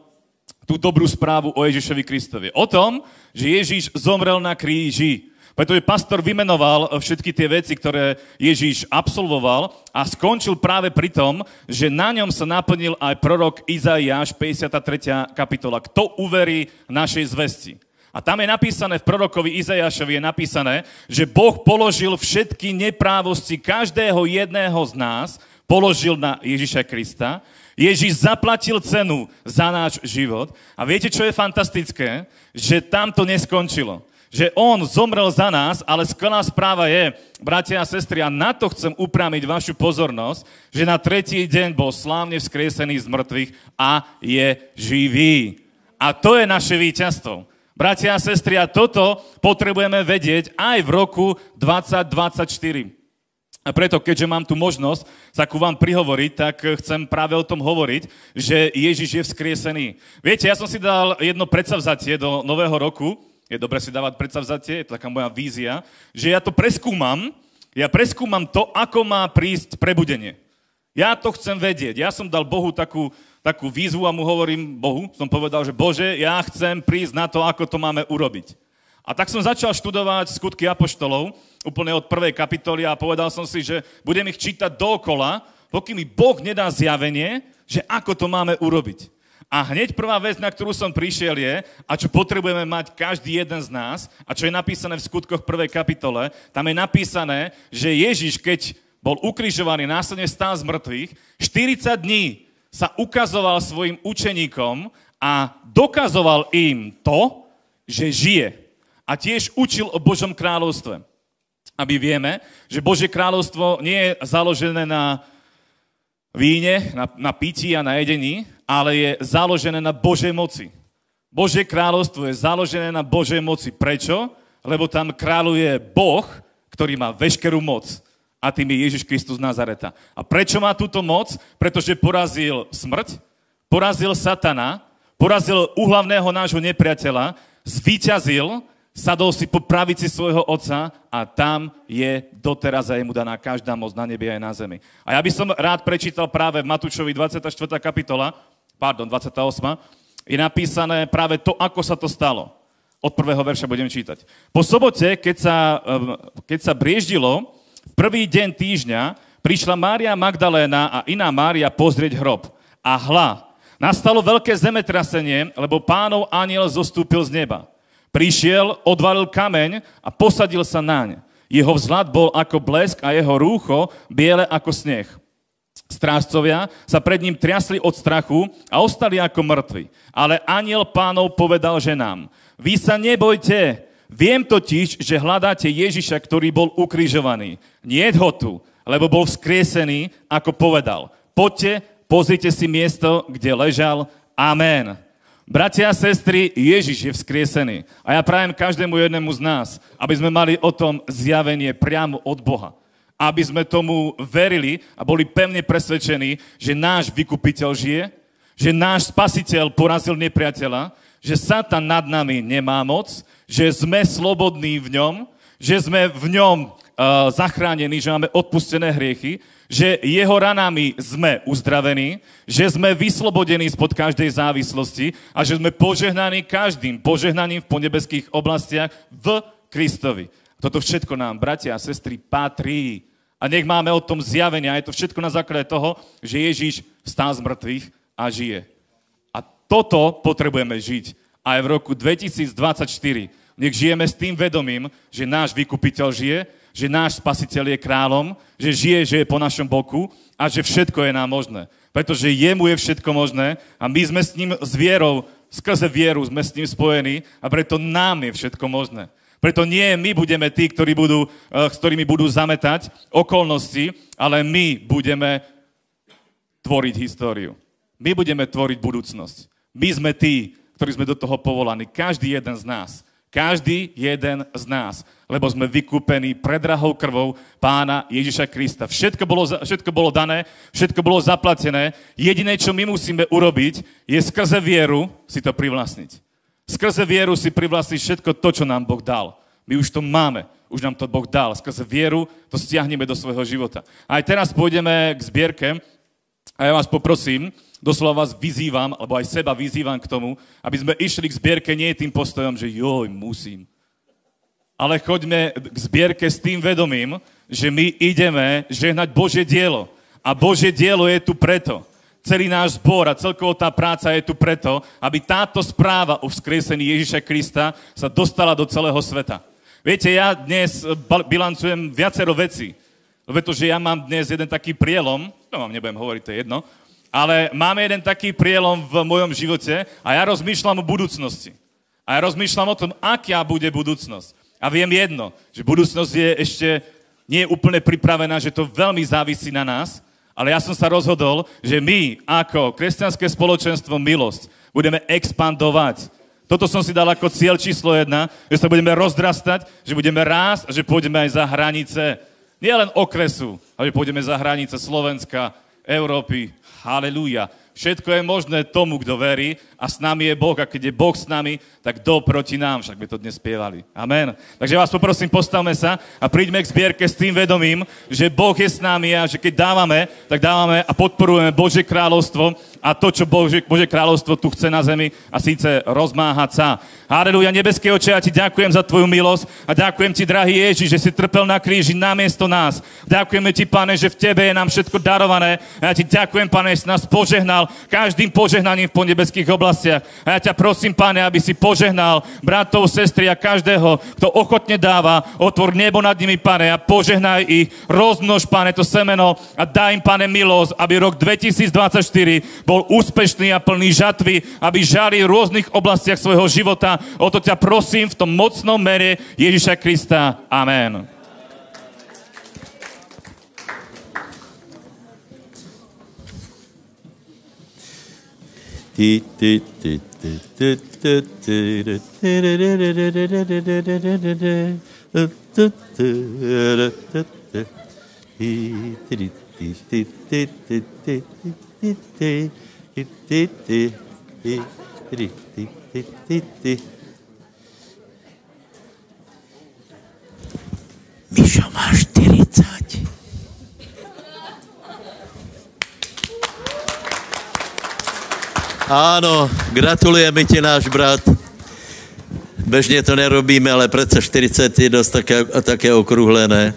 tú dobrú správu o Ježišovi Kristovi. O tom, že Ježiš zomrel na kríži. Preto je pastor vymenoval všetky tie veci, ktoré Ježiš absolvoval a skončil práve pri tom, že na ňom sa naplnil aj prorok Izaiáš 53. kapitola. Kto uverí našej zvesti? A tam je napísané, v prorokovi Izaiášovi je napísané, že Boh položil všetky neprávosti každého jedného z nás, položil na Ježiša Krista. Ježiš zaplatil cenu za náš život. A viete, čo je fantastické? Že tam to neskončilo. Že on zomrel za nás, ale skvelá správa je, bratia a sestry, a na to chcem upriamiť vašu pozornosť, že na tretí deň bol slávne vzkriesený z mŕtvych a je živý. A to je naše víťazstvo. Bratia a sestry, a toto potrebujeme vedieť aj v roku 2024. A preto, keďže mám tu možnosť sa ku vám prihovoriť, tak chcem práve o tom hovoriť, že Ježiš je vzkriesený. Viete, ja som si dal jedno predsavzatie do nového roku. Je dobre si dávať predsavzatie, je to taká moja vízia, že ja preskúmam to, ako má prísť prebudenie. Ja to chcem vedieť. Ja som dal Bohu takú výzvu a mu hovorím, Bohu, som povedal, že Bože, ja chcem prísť na to, ako to máme urobiť. A tak som začal študovať skutky apoštolov, úplne od prvej kapitoly a povedal som si, že budem ich čítať dookola, pokým mi Boh nedá zjavenie, že ako to máme urobiť. A hneď prvá vec, na ktorú som prišiel je, a čo potrebujeme mať každý jeden z nás, a čo je napísané v skutkoch prvej kapitole, tam je napísané, že Ježiš, keď bol ukrižovaný, následne stál z mŕtvych, 40 dní sa ukazoval svojim učeníkom a dokazoval im to, že žije. A tiež učil o Božom kráľovstve. Aby vieme, že Božie kráľovstvo nie je založené na víne, na pití a na jedení, ale je založené na Božej moci. Božie kráľovstvo je založené na Božej moci. Prečo? Lebo tam kráľuje Boh, ktorý má veškerú moc. A tým je Ježiš Kristus z Nazareta. A prečo má túto moc? Pretože porazil smrť, porazil satana, porazil úhlavného nášho nepriateľa, zvíťazil, sadol si po pravici svojho otca a tam je doteraz a je mu daná každá moc na nebi aj na zemi. A ja by som rád prečítal práve v Matúšovi 24. kapitola, 28. je napísané práve to, ako sa to stalo. Od prvého verša budem čítať. Po sobote, keď sa brieždilo, v prvý deň týždňa prišla Mária Magdaléna a iná Mária pozrieť hrob. A hľa, nastalo veľké zemetrasenie, lebo Pánov anjel zostúpil z neba. Prišiel, odvalil kameň a posadil sa naň. Jeho vzhľad bol ako blesk a jeho rúcho biele ako sneh. Strážcovia sa pred ním triasli od strachu a ostali ako mŕtvi. Ale anjel Pánov povedal ženám, vy sa nebojte, viem totiž, že hľadáte Ježiša, ktorý bol ukrižovaný. Niet ho tu, lebo bol vzkriesený, ako povedal. Poďte, pozrite si miesto, kde ležal. Amen. Bratia a sestry, Ježiš je vzkriesený. A ja prajem každému jednému z nás, aby sme mali o tom zjavenie priamo od Boha. Aby sme tomu verili a boli pevne presvedčení, že náš vykupiteľ žije, že náš spasiteľ porazil nepriateľa, že Satan nad nami nemá moc, že sme slobodní v ňom, že sme v ňom zachránení, že máme odpustené hriechy, že jeho ranami sme uzdravení, že sme vyslobodení spod každej závislosti a že sme požehnaní každým požehnaním v ponebeských oblastiach v Kristovi. Toto všetko nám, bratia a sestry, patrí. A nech máme o tom zjavenia. Je to všetko na základe toho, že Ježiš vstal z mŕtvych a žije. A toto potrebujeme žiť. A aj v roku 2024 nech žijeme s tým vedomím, že náš vykupiteľ žije, že náš spasiteľ je kráľom, že žije, že je po našom boku a že všetko je nám možné. Pretože jemu je všetko možné a my sme s ním s vierou, skrze vieru sme s ním spojení a preto nám je všetko možné. Preto nie my budeme tí, s ktorými budú zametať okolnosti, ale my budeme tvoriť históriu. My budeme tvoriť budúcnosť. My sme tí, ktorí sme do toho povolaní. Každý jeden z nás. Každý jeden z nás. Lebo sme vykúpení predrahou krvou Pána Ježiša Krista. Všetko bolo dané, všetko bolo zaplatené. Jediné, čo my musíme urobiť, je skrze vieru si to privlastniť. Skrze vieru si privlastniť všetko to, čo nám Boh dal. My už to máme. Už nám to Boh dal. Skrze vieru to stiahneme do svojho života. A aj teraz pôjdeme k zbierke a ja vás poprosím, doslova vás vyzývam, alebo aj seba vyzývam k tomu, aby sme išli k zbierke nie tým postojom, že joj, musím. Ale choďme k zbierke s tým vedomím, že my ideme žehnať Božie dielo. A Božie dielo je tu preto. Celý náš zbor a celkovo tá práca je tu preto, aby táto správa o vzkriesení Ježiša Krista sa dostala do celého sveta. Viete, ja dnes bilancujem viacero vecí, pretože ja mám dnes jeden taký prielom, no vám nebudem hovoriť, to je jedno, ale máme jeden taký prielom v mojom živote a ja rozmýšľam o budúcnosti. A ja rozmýšľam o tom, aká bude budúcnosť. A viem jedno, že budúcnosť je ešte nie je úplne pripravená, že to veľmi závisí na nás, ale ja som sa rozhodol, že my ako Kresťanské spoločenstvo Milosť budeme expandovať. Toto som si dal ako cieľ číslo 1, že sa budeme rozdrastať, že budeme rásť a že pôjdeme aj za hranice. Nie len okresu, ale pôjdeme za hranice Slovenska, Európy, halelúja. Všetko je možné tomu, kto verí a s nami je Boh a keď je Boh s nami, tak kto proti nám, však by to dnes spievali. Amen. Takže vás poprosím, postavme sa a príďme k zbierke s tým vedomím, že Boh je s nami a že keď dávame, tak dávame a podporujeme Božie kráľovstvo a to, čo Božie kráľovstvo tu chce na zemi a síce rozmáhať sa. Haleluja, nebeský Oče, ja ti ďakujem za tvoju milosť a ďakujem ti, drahý Ježiš, že si trpel na kríži namiesto nás. Ďakujeme ti, Pane, že v tebe je nám všetko darované. A ja ti ďakujem, Pane, že si nás požehnal každým požehnaním v ponebeských oblastiach. A ja ťa prosím, Pane, aby si požehnal bratov, sestry a každého, kto ochotne dáva, otvor nebo nad nimi, Pane, a požehnaj ich, rozmnož, Pane, to semeno a daj im, Pane, milosť, aby rok 2024 bol úspešný a plný žatvy, aby žali v rôznych oblastiach svojho života. O to ťa prosím v tom mocnom mene Ježiša Krista. Amen. Mišo má 40. Áno, gratulujeme ti, náš brat. Bežne to nerobíme, ale predsa 40 je dosť také okrúhlené.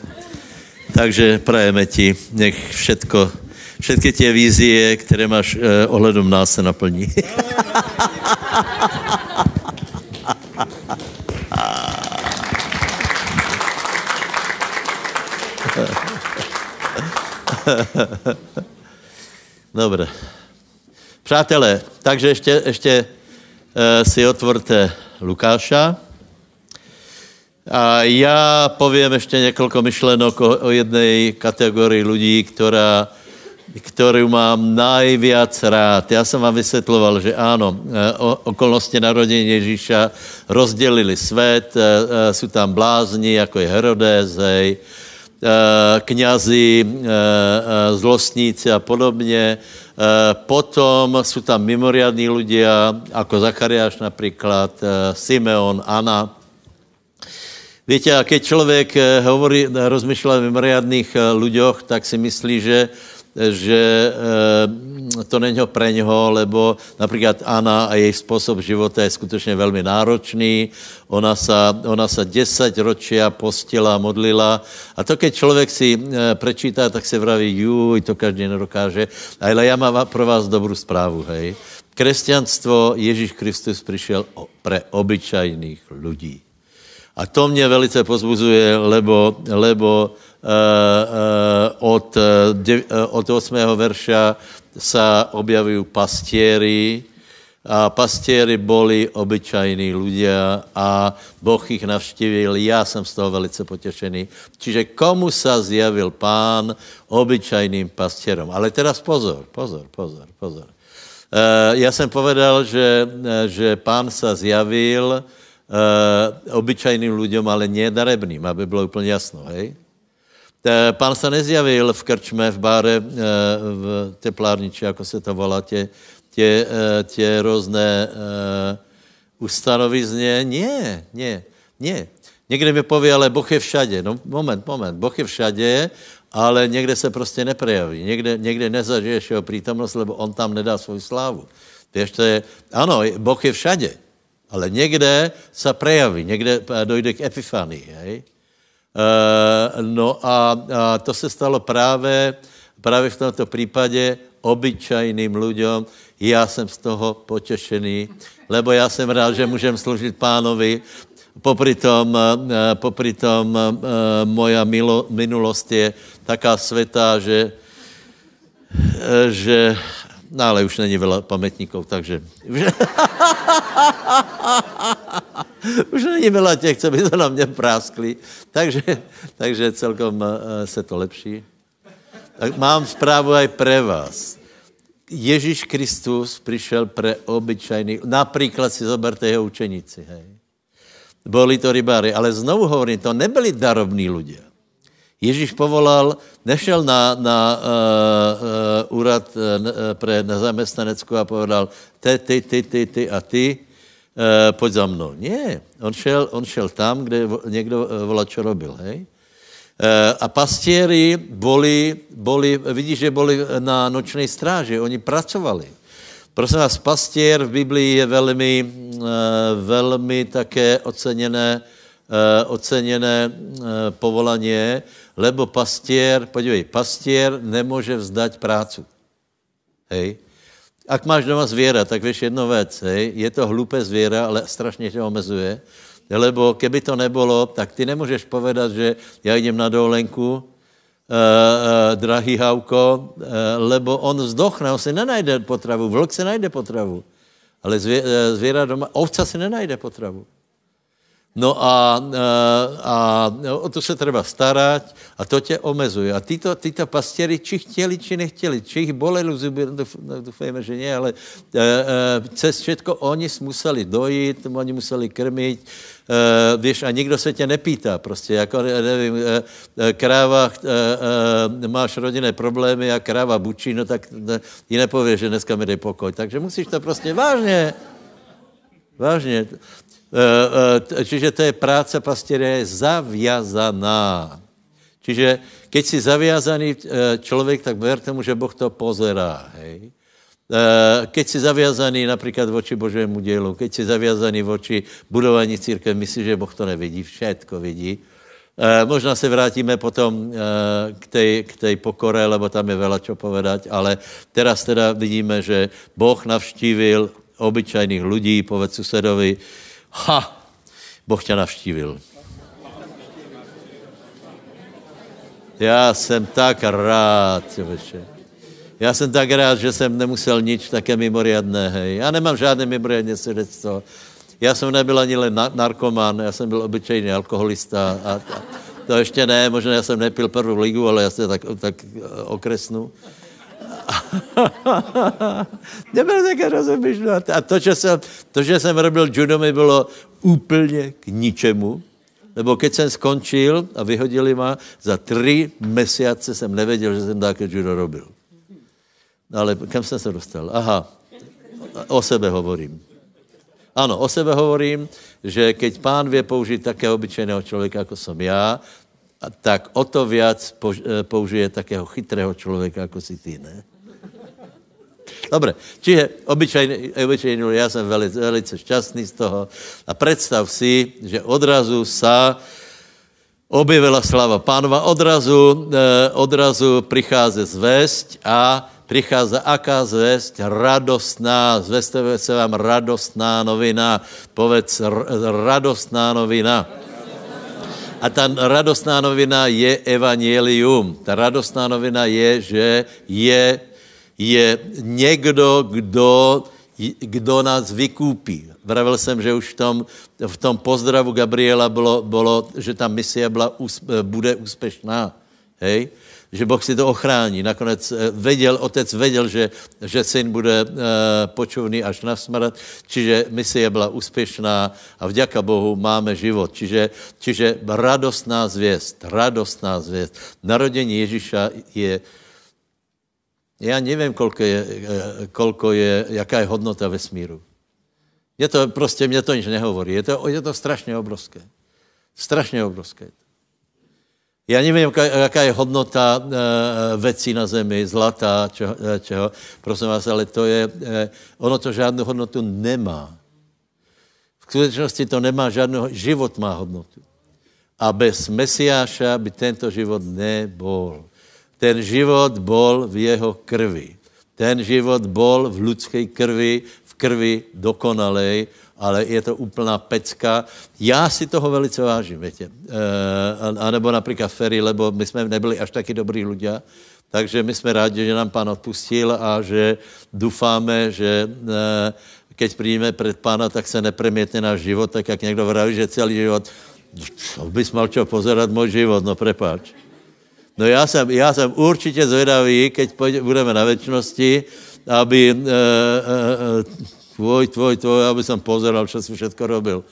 Takže prajeme ti, nech všetky tie vízie, ktoré máš ohľadom nás, sa naplní. Dobre. Přátelé, takže ještě si otvorte Lukáša a já povím ještě několik myšlenok o jednej kategorii lidí, kterou mám najviac rád. Já jsem vám vysvětloval, že ano, okolnosti narodení Ježíša rozdělili svět, jsou tam blázni, jako je Herodes, kňazi, zlostníci a podobně. Potom sú tam mimoriadní ľudia, ako Zachariáš napríklad, Simeón, Anna. Viete, a keď človek hovorí, rozmýšľa o mimoriadných ľuďoch, tak si myslí, že to není pre ňoho, lebo napríklad Anna a jej spôsob života je skutočne veľmi náročný. Ona sa 10 ročia postila, modlila. A to, keď človek si prečíta, tak si vraví, juj, to každý nedokáže. Ale ja mám pro vás dobrú správu, hej. Kresťanstvo, Ježíš Kristus prišiel pre obyčajných ľudí. A to mě velice pozbuzuje, lebo od 8. verša sa objavujú pastieri a pastieri boli obyčajní ľudia a Boh ich navštívil. Ja som z toho velice potešený. Čiže komu sa zjavil Pán? Obyčajným pastierom. Ale teraz pozor. Ja som povedal, že Pán sa zjavil obyčajným ľuďom, ale nie darebným, aby bylo úplne jasno, hej? Pán sa nezjavil v krčme, v báre, v teplárniči, ako sa to volá, tie rôzne ustanovizne. Nie. Niekde mi povie, ale Boh je všade. No moment, Boh je všade, ale niekde sa proste neprejaví. Niekde nezažiješ jeho prítomnosť, lebo on tam nedá svoju slávu. Vieš, to je, áno, Boh je všade, ale niekde sa prejaví, niekde dojde k epifánii, hej? No a to se stalo právě v tomto případě obyčajným ľuďom. Já jsem z toho potešený, lebo já jsem rád, že můžem sloužit Pánovi. Popri tom moja minulost je taká světá, že no, ale už není veľa pamätníkov, takže... Už není veľa těch, co by se na mě práskli, takže celkom se to lepší. Tak mám správu aj pre vás. Ježíš Kristus přišel pre obyčajný... Například si zoberte jeho učeníci, hej. Boli to rybári, ale znovu hovorím, to nebyli darovní ľudia. Ježíš povolal, nešel na úrad pre nezamestnaneckou a povedal, ty a ty, pojď za mnou. Nie, on šel tam, kde někdo volačo robil, hej? A pastěry boli, vidíš, že boli na nočnej stráži, oni pracovali. Prosím vás, pastěr v Biblii je velmi také oceněné povolanie, lebo pastier, podívej, pastier nemůže vzdať prácu. Hej. Ak máš doma zviera, tak vieš jednu vec, hej. Je to hlupé zviera, ale strašně tě omezuje, lebo keby to nebolo, tak ty nemůžeš povedať, že ja idem na dovolenku, drahý Havko, lebo on vzdochne, on si nenajde potravu, vlk si najde potravu, ale zviera doma, ovca si nenajde potravu. No a o to se treba starať a to tě omezuje. A tyto pastěry, či chtěli, či nechtěli, či jich boleli zuby, doufejme, že ne, ale cez všetko oni museli dojít, oni museli krmit, víš, a nikdo se tě nepýtá, prostě, jako, nevím, kráva, máš rodinné problémy a kráva bučí, no tak ji nepověš, že dneska mi dej pokoj, takže musíš to prostě vážně. Čiže to je práca pastěra je zaviazaná. Čiže keď si zaviazaný člověk, tak ver tomu, že Boh to pozerá. Hej? Keď si zaviazaný například voči Božému dielu, keď si zaviazaný voči budování církve, myslíš, že Boh to nevidí, všetko vidí. Možná se vrátíme potom k tej pokore, lebo tam je veľa čo povedať, ale teraz teda vidíme, že Boh navštívil obyčajných ľudí, povedz susedovi, ha, Boh ťa navštívil. Já jsem tak rád, člověče. Já jsem tak rád, že jsem nemusel nič také mimoriadné, hej. Já nemám žádné mimoriadné svedectvo. Já jsem nebyl ani narkoman, já jsem byl obyčejný alkoholista. A to ještě ne, možná já jsem nepil prvou ligu, ale já se tak okresnu. Nebyl také rozumíš. No. A to, že jsem robil judo, mi bylo úplně k ničemu. Lebo keď jsem skončil a vyhodili ma, za 3 měsíce jsem nevěděl, že jsem také judo robil. No ale kam jsem se dostal? Aha, o sebe hovorím. Ano, o sebe hovorím, že keď pán vie použít také obyčejného člověka, jako jsem já, tak o to viac použije takého chytrého člověka, jako si ty, ne? Dobre, čiže obyčajný, ja som velice šťastný z toho a predstav si, že odrazu sa objevila sláva pánova, odrazu prichádza zvesť a prichádza aká zvesť? Radostná, zvestuje sa vám radostná novina, povedz radostná novina. A ta radostná novina je evangelium. Ta radostná novina je, že je někdo, kdo nás vykúpí. Vravil jsem, že už v tom pozdravu Gabriela bylo, že ta misia bude úspěšná. Hej? Že Boh si to ochrání. Nakonec otec věděl, že syn bude počovný až na smrt, čiže misie byla úspěšná a vďaka Bohu máme život. Čiže radostná zvěst. Narodení Ježíša je. Já nevím, jaká je hodnota vesmíru. Mně to nič nehovorí. Je to strašně obrovské. Strašně obrovské. Já nevím, jaká je hodnota věcí na zemi, zlata, čeho. Prosím vás, ale to je, ono to žádnou hodnotu nemá. V skutečnosti to nemá žádnou, život má hodnotu. A bez Mesiáša by tento život nebol. Ten život bol v jeho krvi. Ten život bol v ľudskej krvi, v krvi dokonalej, ale je to úplná pecka. Já si toho velice vážím, viete. A nebo napríklad Feri, lebo my jsme nebyli až taky dobrí ľudia, takže my jsme rádi, že nám pán odpustil a že dúfáme, že keď príjme pred pána, tak se nepremietne náš život, tak jak někdo vraví, že celý život, co bys mal čo pozerať můj život, no prepáč. No já jsem určitě zvedavý, keď budeme na večnosti, aby tvoj, aby jsem pozeral, čo si všetko robil.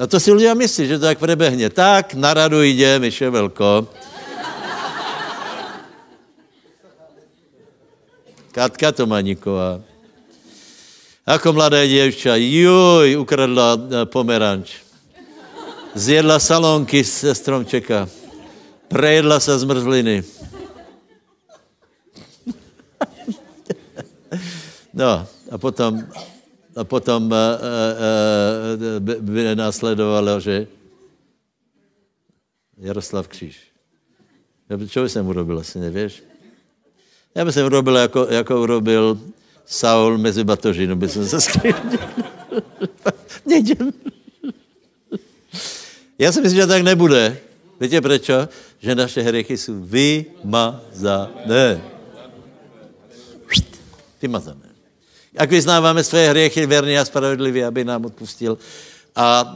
A to si ľudia myslí, že to tak prebehne. Tak, na radu ide, Miše Velko. Katka Tomaníková. Ako mladá dievča, juj, ukradla pomeranč. Zjedla salónky z stromčeka. Prejedla sa zmrzliny. No, a potom by následovalo, že Jaroslav Kříž. Čo by som urobil, asi nevieš? Ja by som urobil, ako urobil Saul mezi batožinu, by som sa skrýval. Nejdem. Ja si myslím, že tak nebude. Viete prečo? Že naše hriechy sú vymazané. Vymazané. Ak vyznáváme svoje hriechy, verný a spravedlivý, aby nám odpustil a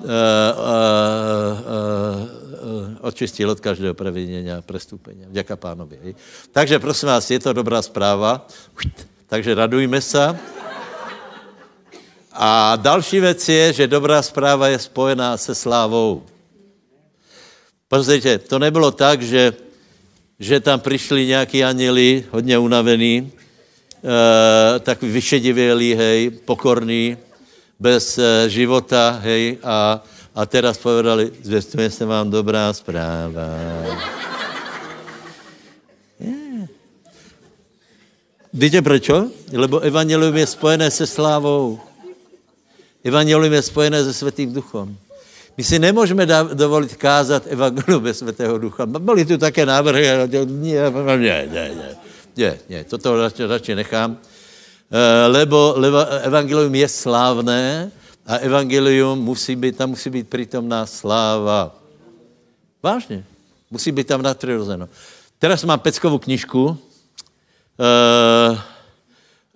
očistil od každého previnenia a prestúpenia. Vďaka Pánovi. Hej. Takže prosím vás, je to dobrá správa. Takže radujme sa. A další vec je, že dobrá správa je spojená se slávou. Pozrite, to nebylo tak, že tam prišli nějaký anjeli, hodně unavený, tak vyšedivělý, hej, pokorný, bez života, hej, a teraz povedali, zvěstuje se vám dobrá správa. Yeah. Víte prečo? Lebo evangelium je spojené se slávou. Evangelium je spojené se Svätým Duchom. My si nemôžeme dovoliť kázať evangelium bez Svätého Ducha. Boli tu také návrhy, ale nie. Toto radšej nechám. Lebo evangelium je slávné a evangelium musí byť prítomná sláva. Vážne. Musí byť tam nadprirozeno. Teraz mám peckovú knižku.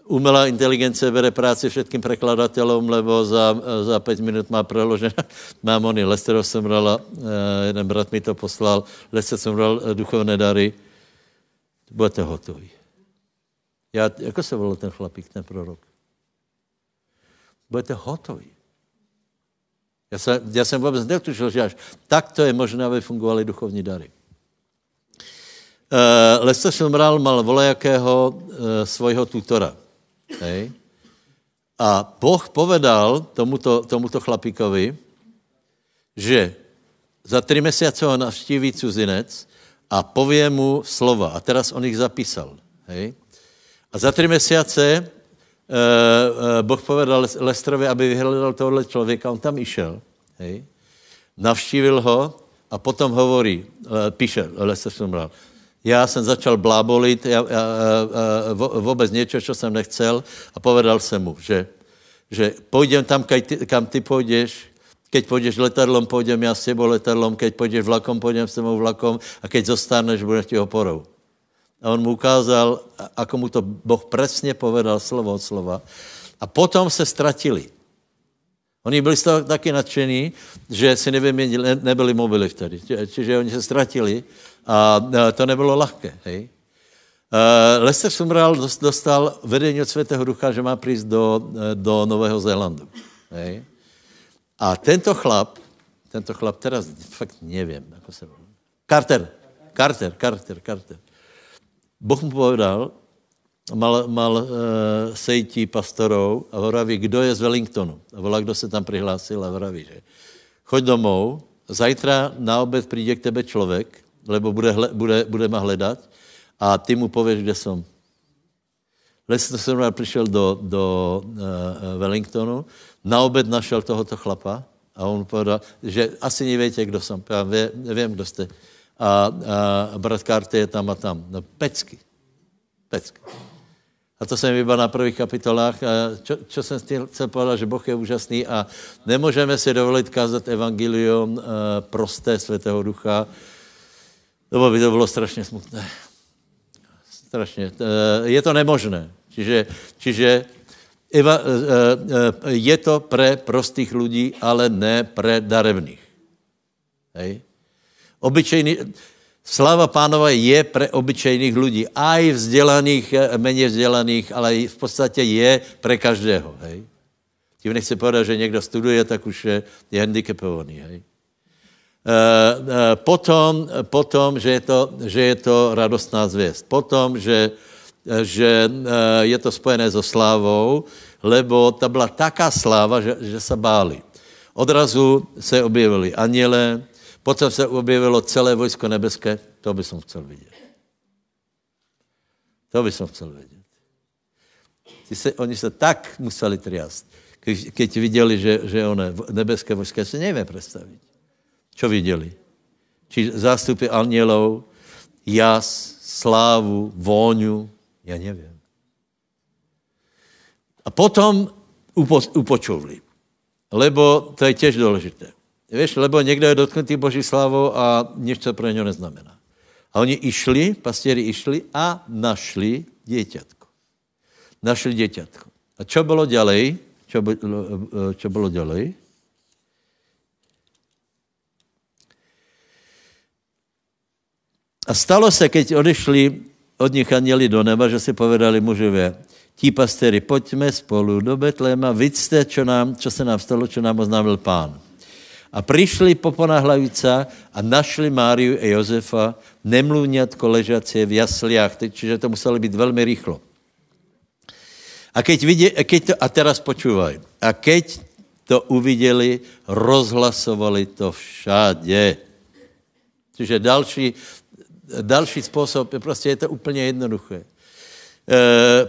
Umelá inteligence bere práci všetkým prekladateľom, lebo za 5 minút má preložená. Mám ony, Lestera Sumralla, jeden brat mi to poslal, Lester Sumrall, duchovné dary. Budete hotoví. Ako sa volal ten chlapík, ten prorok? Budete hotoví. Ja som vôbec netušil, že až takto je možné, aby fungovali duchovní dary. Lester Sumrall mal volajakého svojho tutora. Hej. A Boh povedal tomuto chlapíkovi, že za 3 mesiace ho navštíví cuzinec a povie mu slova. A teraz on ich zapísal. Hej. A za 3 mesiace Boh povedal Lesterovi, aby vyhľadal tohohle člověka. On tam išel. Hej. Navštívil ho a potom hovorí, píše Lester Sumrall, ja som začal blábolit, vôbec niečo, čo som nechcel a povedal som mu, že pôjdem tam, kam ty pôjdeš, keď pôjdeš letadlom, pôjdem ja s tebou letadlom, keď pôjdeš vlakom, pôjdem s tebou vlakom a keď zostaneš, budeš ti oporou. A on mu ukázal, ako mu to Boh presne povedal slovo od slova. A potom sa stratili. Oni byli z toho taky nadšení, že si nevyměnili, nebyli mobily vtedy. Čiže oni se ztratili a to nebylo lehké. Hej? Lester Sumrall dostal vedení od Svätého Ducha, že má prísť do Nového Zélandu. Hej? A tento chlap, teraz fakt neviem, ako se volá. Carter. Boh mu povedal, mal sejtí pastorov a vraví, kdo je z Wellingtonu. A volá, kdo se tam prihlásil a vraví, že choď domů, zajtra na oběd přijde k tebe člověk, lebo bude ma hledat a ty mu pověš, kde jsem. Lester Sumrall přišel do Wellingtonu, na oběd našel tohoto chlapa a on povedal, že asi nevíte, kdo jsem. Já vím, kdo jste. A brat Carter je tam a tam. No, pecky. A to jsem iba na prvých kapitolách, čo jsem chcel povedal, že Boh je úžasný a nemůžeme si dovolit kázat evangelium prosté Svätého Ducha, lebo by to bylo strašně smutné. Strašně. Je to nemožné. Čiže je to pre prostých ľudí, ale ne pre darevných. Hej? Obyčejný... Sláva Pánova je pre obyčejných ľudí, aj vzdelaných, menej vzdelaných, ale v podstate je pre každého, hej. Tím nechci povedať, že niekto studuje, tak už je handicapovaný, hej. Potom, že je to radostná zvěst. Potom, že že je to spojené so slávou, lebo to byla taká sláva, že se báli. Odrazu se objevili anjele, potom se objevilo celé vojsko nebeské. To by som chcel vidět. To by som chcel vidět. Oni se tak museli triast, keď viděli, že ono nebeské vojsko, já si nevím představit. Čo viděli? Či zástupy anjelov, jas, slávu, vôňu, já nevím. A potom upočovali. Lebo to je tiež dôležité. Vieš, lebo niekto je dotknutý Boží slávou a nič to pre ňo neznamená. A oni išli, pastieri išli a našli dieťatko. Našli dieťatko. A čo bolo ďalej? Čo bolo ďalej? A stalo sa, keď odešli od nich anjeli do neba, že si povedali mužovia, tí pastéry, poďme spolu do Betléma, vidzte, čo se nám stalo, čo nám oznámil Pán. A prišli poponáhľajúca a našli Máriu a Jozefa, nemluvňatko ležacie v jasliach, čiže to muselo byť veľmi rýchlo. A teraz počúvaj. A keď to uvideli, rozhlasovali to všade. Čiže další spôsob, proste je to úplne jednoduché.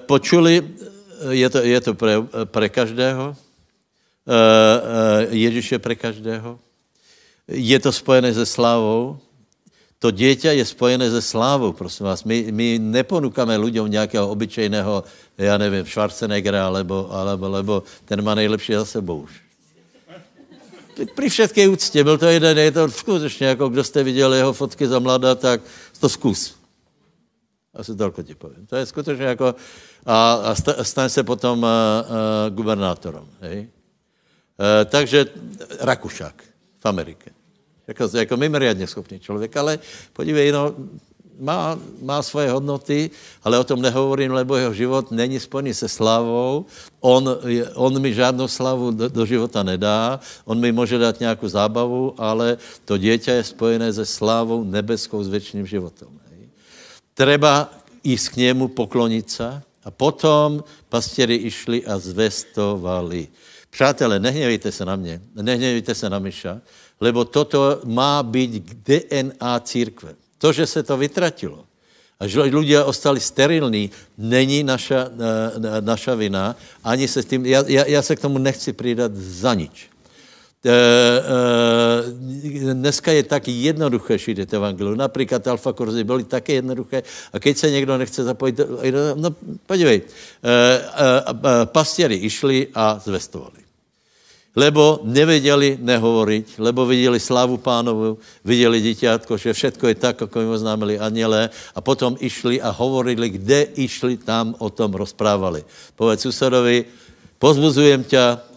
Počuli, je to pre každého, Ježíš je pre každého, je to spojené se slávou, to dieťa je spojené se slávou, prosím vás, my neponúkame ľuďom nejakého obyčejného, já nevím, Schwarzeneggera, alebo ten má nejlepší za sebou už. Pri všetké úctě, byl to jeden, je to skutečně, jako kdo jste viděl jeho fotky za mladá, tak to zkus. Asi toľko ti poviem. To je skutečne ako... A staň sa potom gubernátorom. Hej? Takže Rakušák v Amerike. Jako mimoriadne schopný človek, ale podívej, no, má svoje hodnoty, ale o tom nehovorím, lebo jeho život není spojený se slávou. On mi žádnou slavu do života nedá. On mi môže dať nejakú zábavu, ale to dieťa je spojené se slávou nebeskou, s večným životom. Treba ísť k němu, poklonit se a potom pastěry išli a zvestovali. Přátelé, nehněvejte se na mě, nehněvejte se na Miša, lebo toto má být DNA církve. To, že se to vytratilo a že ľudia ostali sterilní, není naša vina, ani se s tím, já se k tomu nechci přidat za nič. Dneska je tak jednoduché šíriť evangelium. Napríklad alfa kurzy boli také jednoduché a keď sa niekto nechce zapojiť, no podívej, pastieri išli a zvestovali. Lebo nevedeli nehovoriť, lebo videli slávu Pánovu, videli dieťatko, že všetko je tak, ako im oznámili anjele a potom išli a hovorili, kde išli, tam o tom rozprávali. Povedz susedovi, pozbuzujem ťa,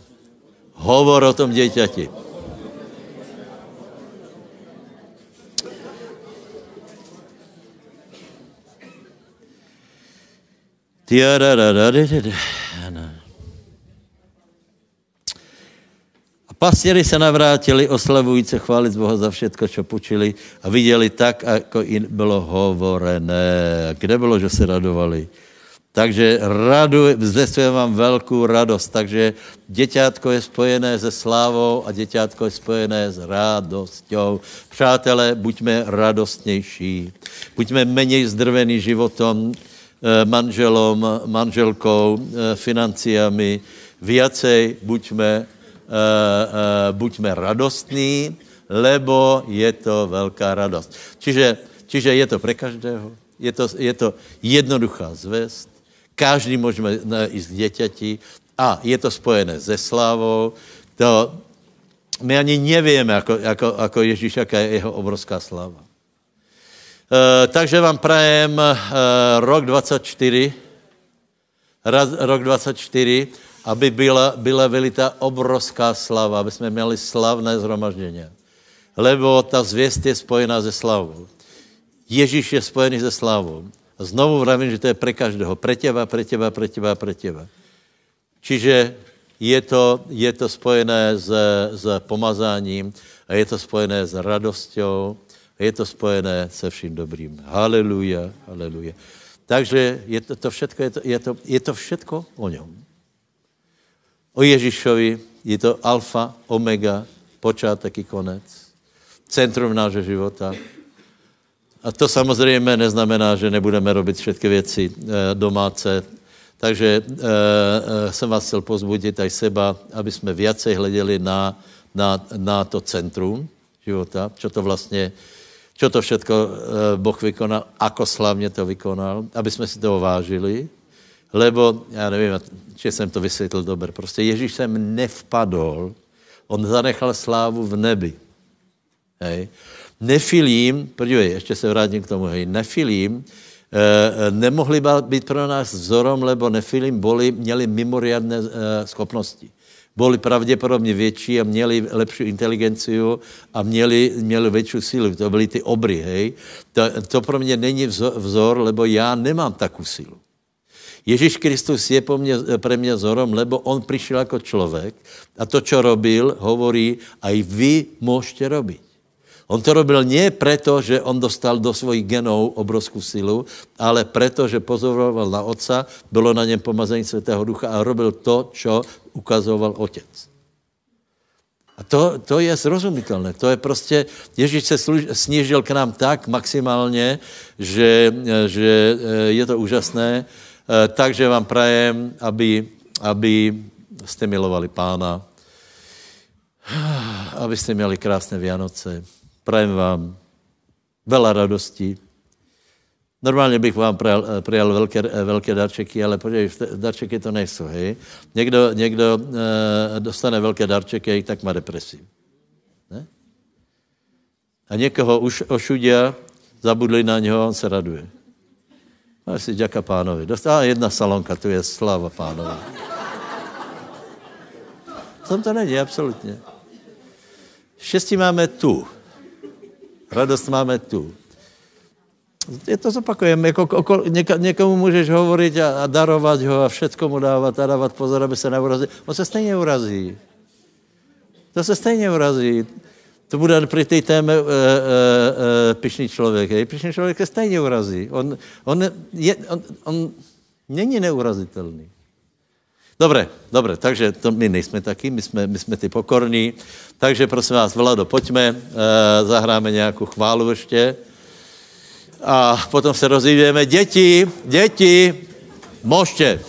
hovor o tom dieťati. A pastieri sa navrátili, oslavujúce chváliť Boha za všetko, čo počuli a videli tak, ako im bylo hovorené. Kde bylo, že se radovali? Takže zvestujem vám veľkú radosť. Takže deťátko je spojené se slávou a deťátko je spojené s radosťou. Přátelé, buďme radostnější. Buďme menej zdrvení životom, manželom, manželkou, financiami. Viacej buďme radostní, lebo je to veľká radosť. Čiže je to pre každého. Je to jednoduchá zvesť. Každý môžeme ísť k dieťati a je to spojené se slávou. To my ani nevieme, ako Ježíš, aká je jeho obrovská sláva. Takže vám prajem rok 24, aby byla vylita obrovská sláva, aby sme mali slavné zhromaždenia. Lebo tá zvěst je spojená se slávou. Ježíš je spojený se slávou. A znovu vravím, že to je pre každého. Pre teba, pre teba, pre teba, pre teba. Čiže je to spojené s pomazáním a je to spojené s radosťou a je to spojené se vším dobrým. Haleluja, haleluja. Takže je to všetko o ňom. O Ježišovi je to alfa, omega, počátek i konec, centrum nášho života. A to samozřejmě neznamená, že nebudeme robiť všetky věci domáce. Takže jsem vás chcel pozbudit aj seba, aby jsme viacej hleděli na to centrum života, čo to vlastně, čo to všetko Boh vykonal, ako slavně to vykonal, aby jsme si to vážili, lebo, já nevím, či jsem to vysvětlil dobře, prostě Ježíš sem nevpadol, on zanechal slávu v nebi. Hej. Nefilím, podívej, ještě se vrátím k tomu, hej, Nefilím nemohli být pro nás vzorom, lebo Nefilím měli mimoriadné schopnosti. Boli pravděpodobně větší a měli lepší inteligenciu a měli větší sílu. To byly ty obry, hej. To pro mě není vzor, lebo já nemám takovou sílu. Ježíš Kristus je pre mňa vzorom, lebo on prišiel jako člověk a to, čo robil, hovorí, aj vy můžete robiť. On to robil nie preto, že on dostal do svojich genov obrovskú silu, ale preto, že pozoroval na Otca, bylo na něm pomazení Svätého Ducha a robil to, čo ukazoval Otec. A to je zrozumitelné. To je prostě, Ježíš se snížil k nám tak maximálně, že je to úžasné. Takže vám prajem, aby ste milovali Pána, aby ste měli krásné Vianoce. Prajem vám veľa radosti. Normálně bych vám prijal veľké darčeky, ale podívej, darčeky to nejsou, hej. Někdo dostane veľké darčeky, tak má depresi. Ne? A někoho už ošudia, zabudli na něho, on se raduje. No si ďaká Pánovi. Dostala jedna salonka, tu je sláva Pánovi. Tam to není, absolutně. Štěstí máme tu. Radost máme tu. Je to zopakujem, někomu můžeš hovorit a darovat ho a všetko mu dávat a dávat pozor, aby se neurazil. On se stejně urazí. To bude pri tej téme pyšný člověk. Hej. Pyšný člověk se stejně urazí. On není neurazitelný. Dobre, takže to my nejsme taky, my jsme ty pokorní. Takže prosím vás, Vlado, pojďme, zahráme nějakou chválu ještě a potom se rozjídeme. Děti, možte.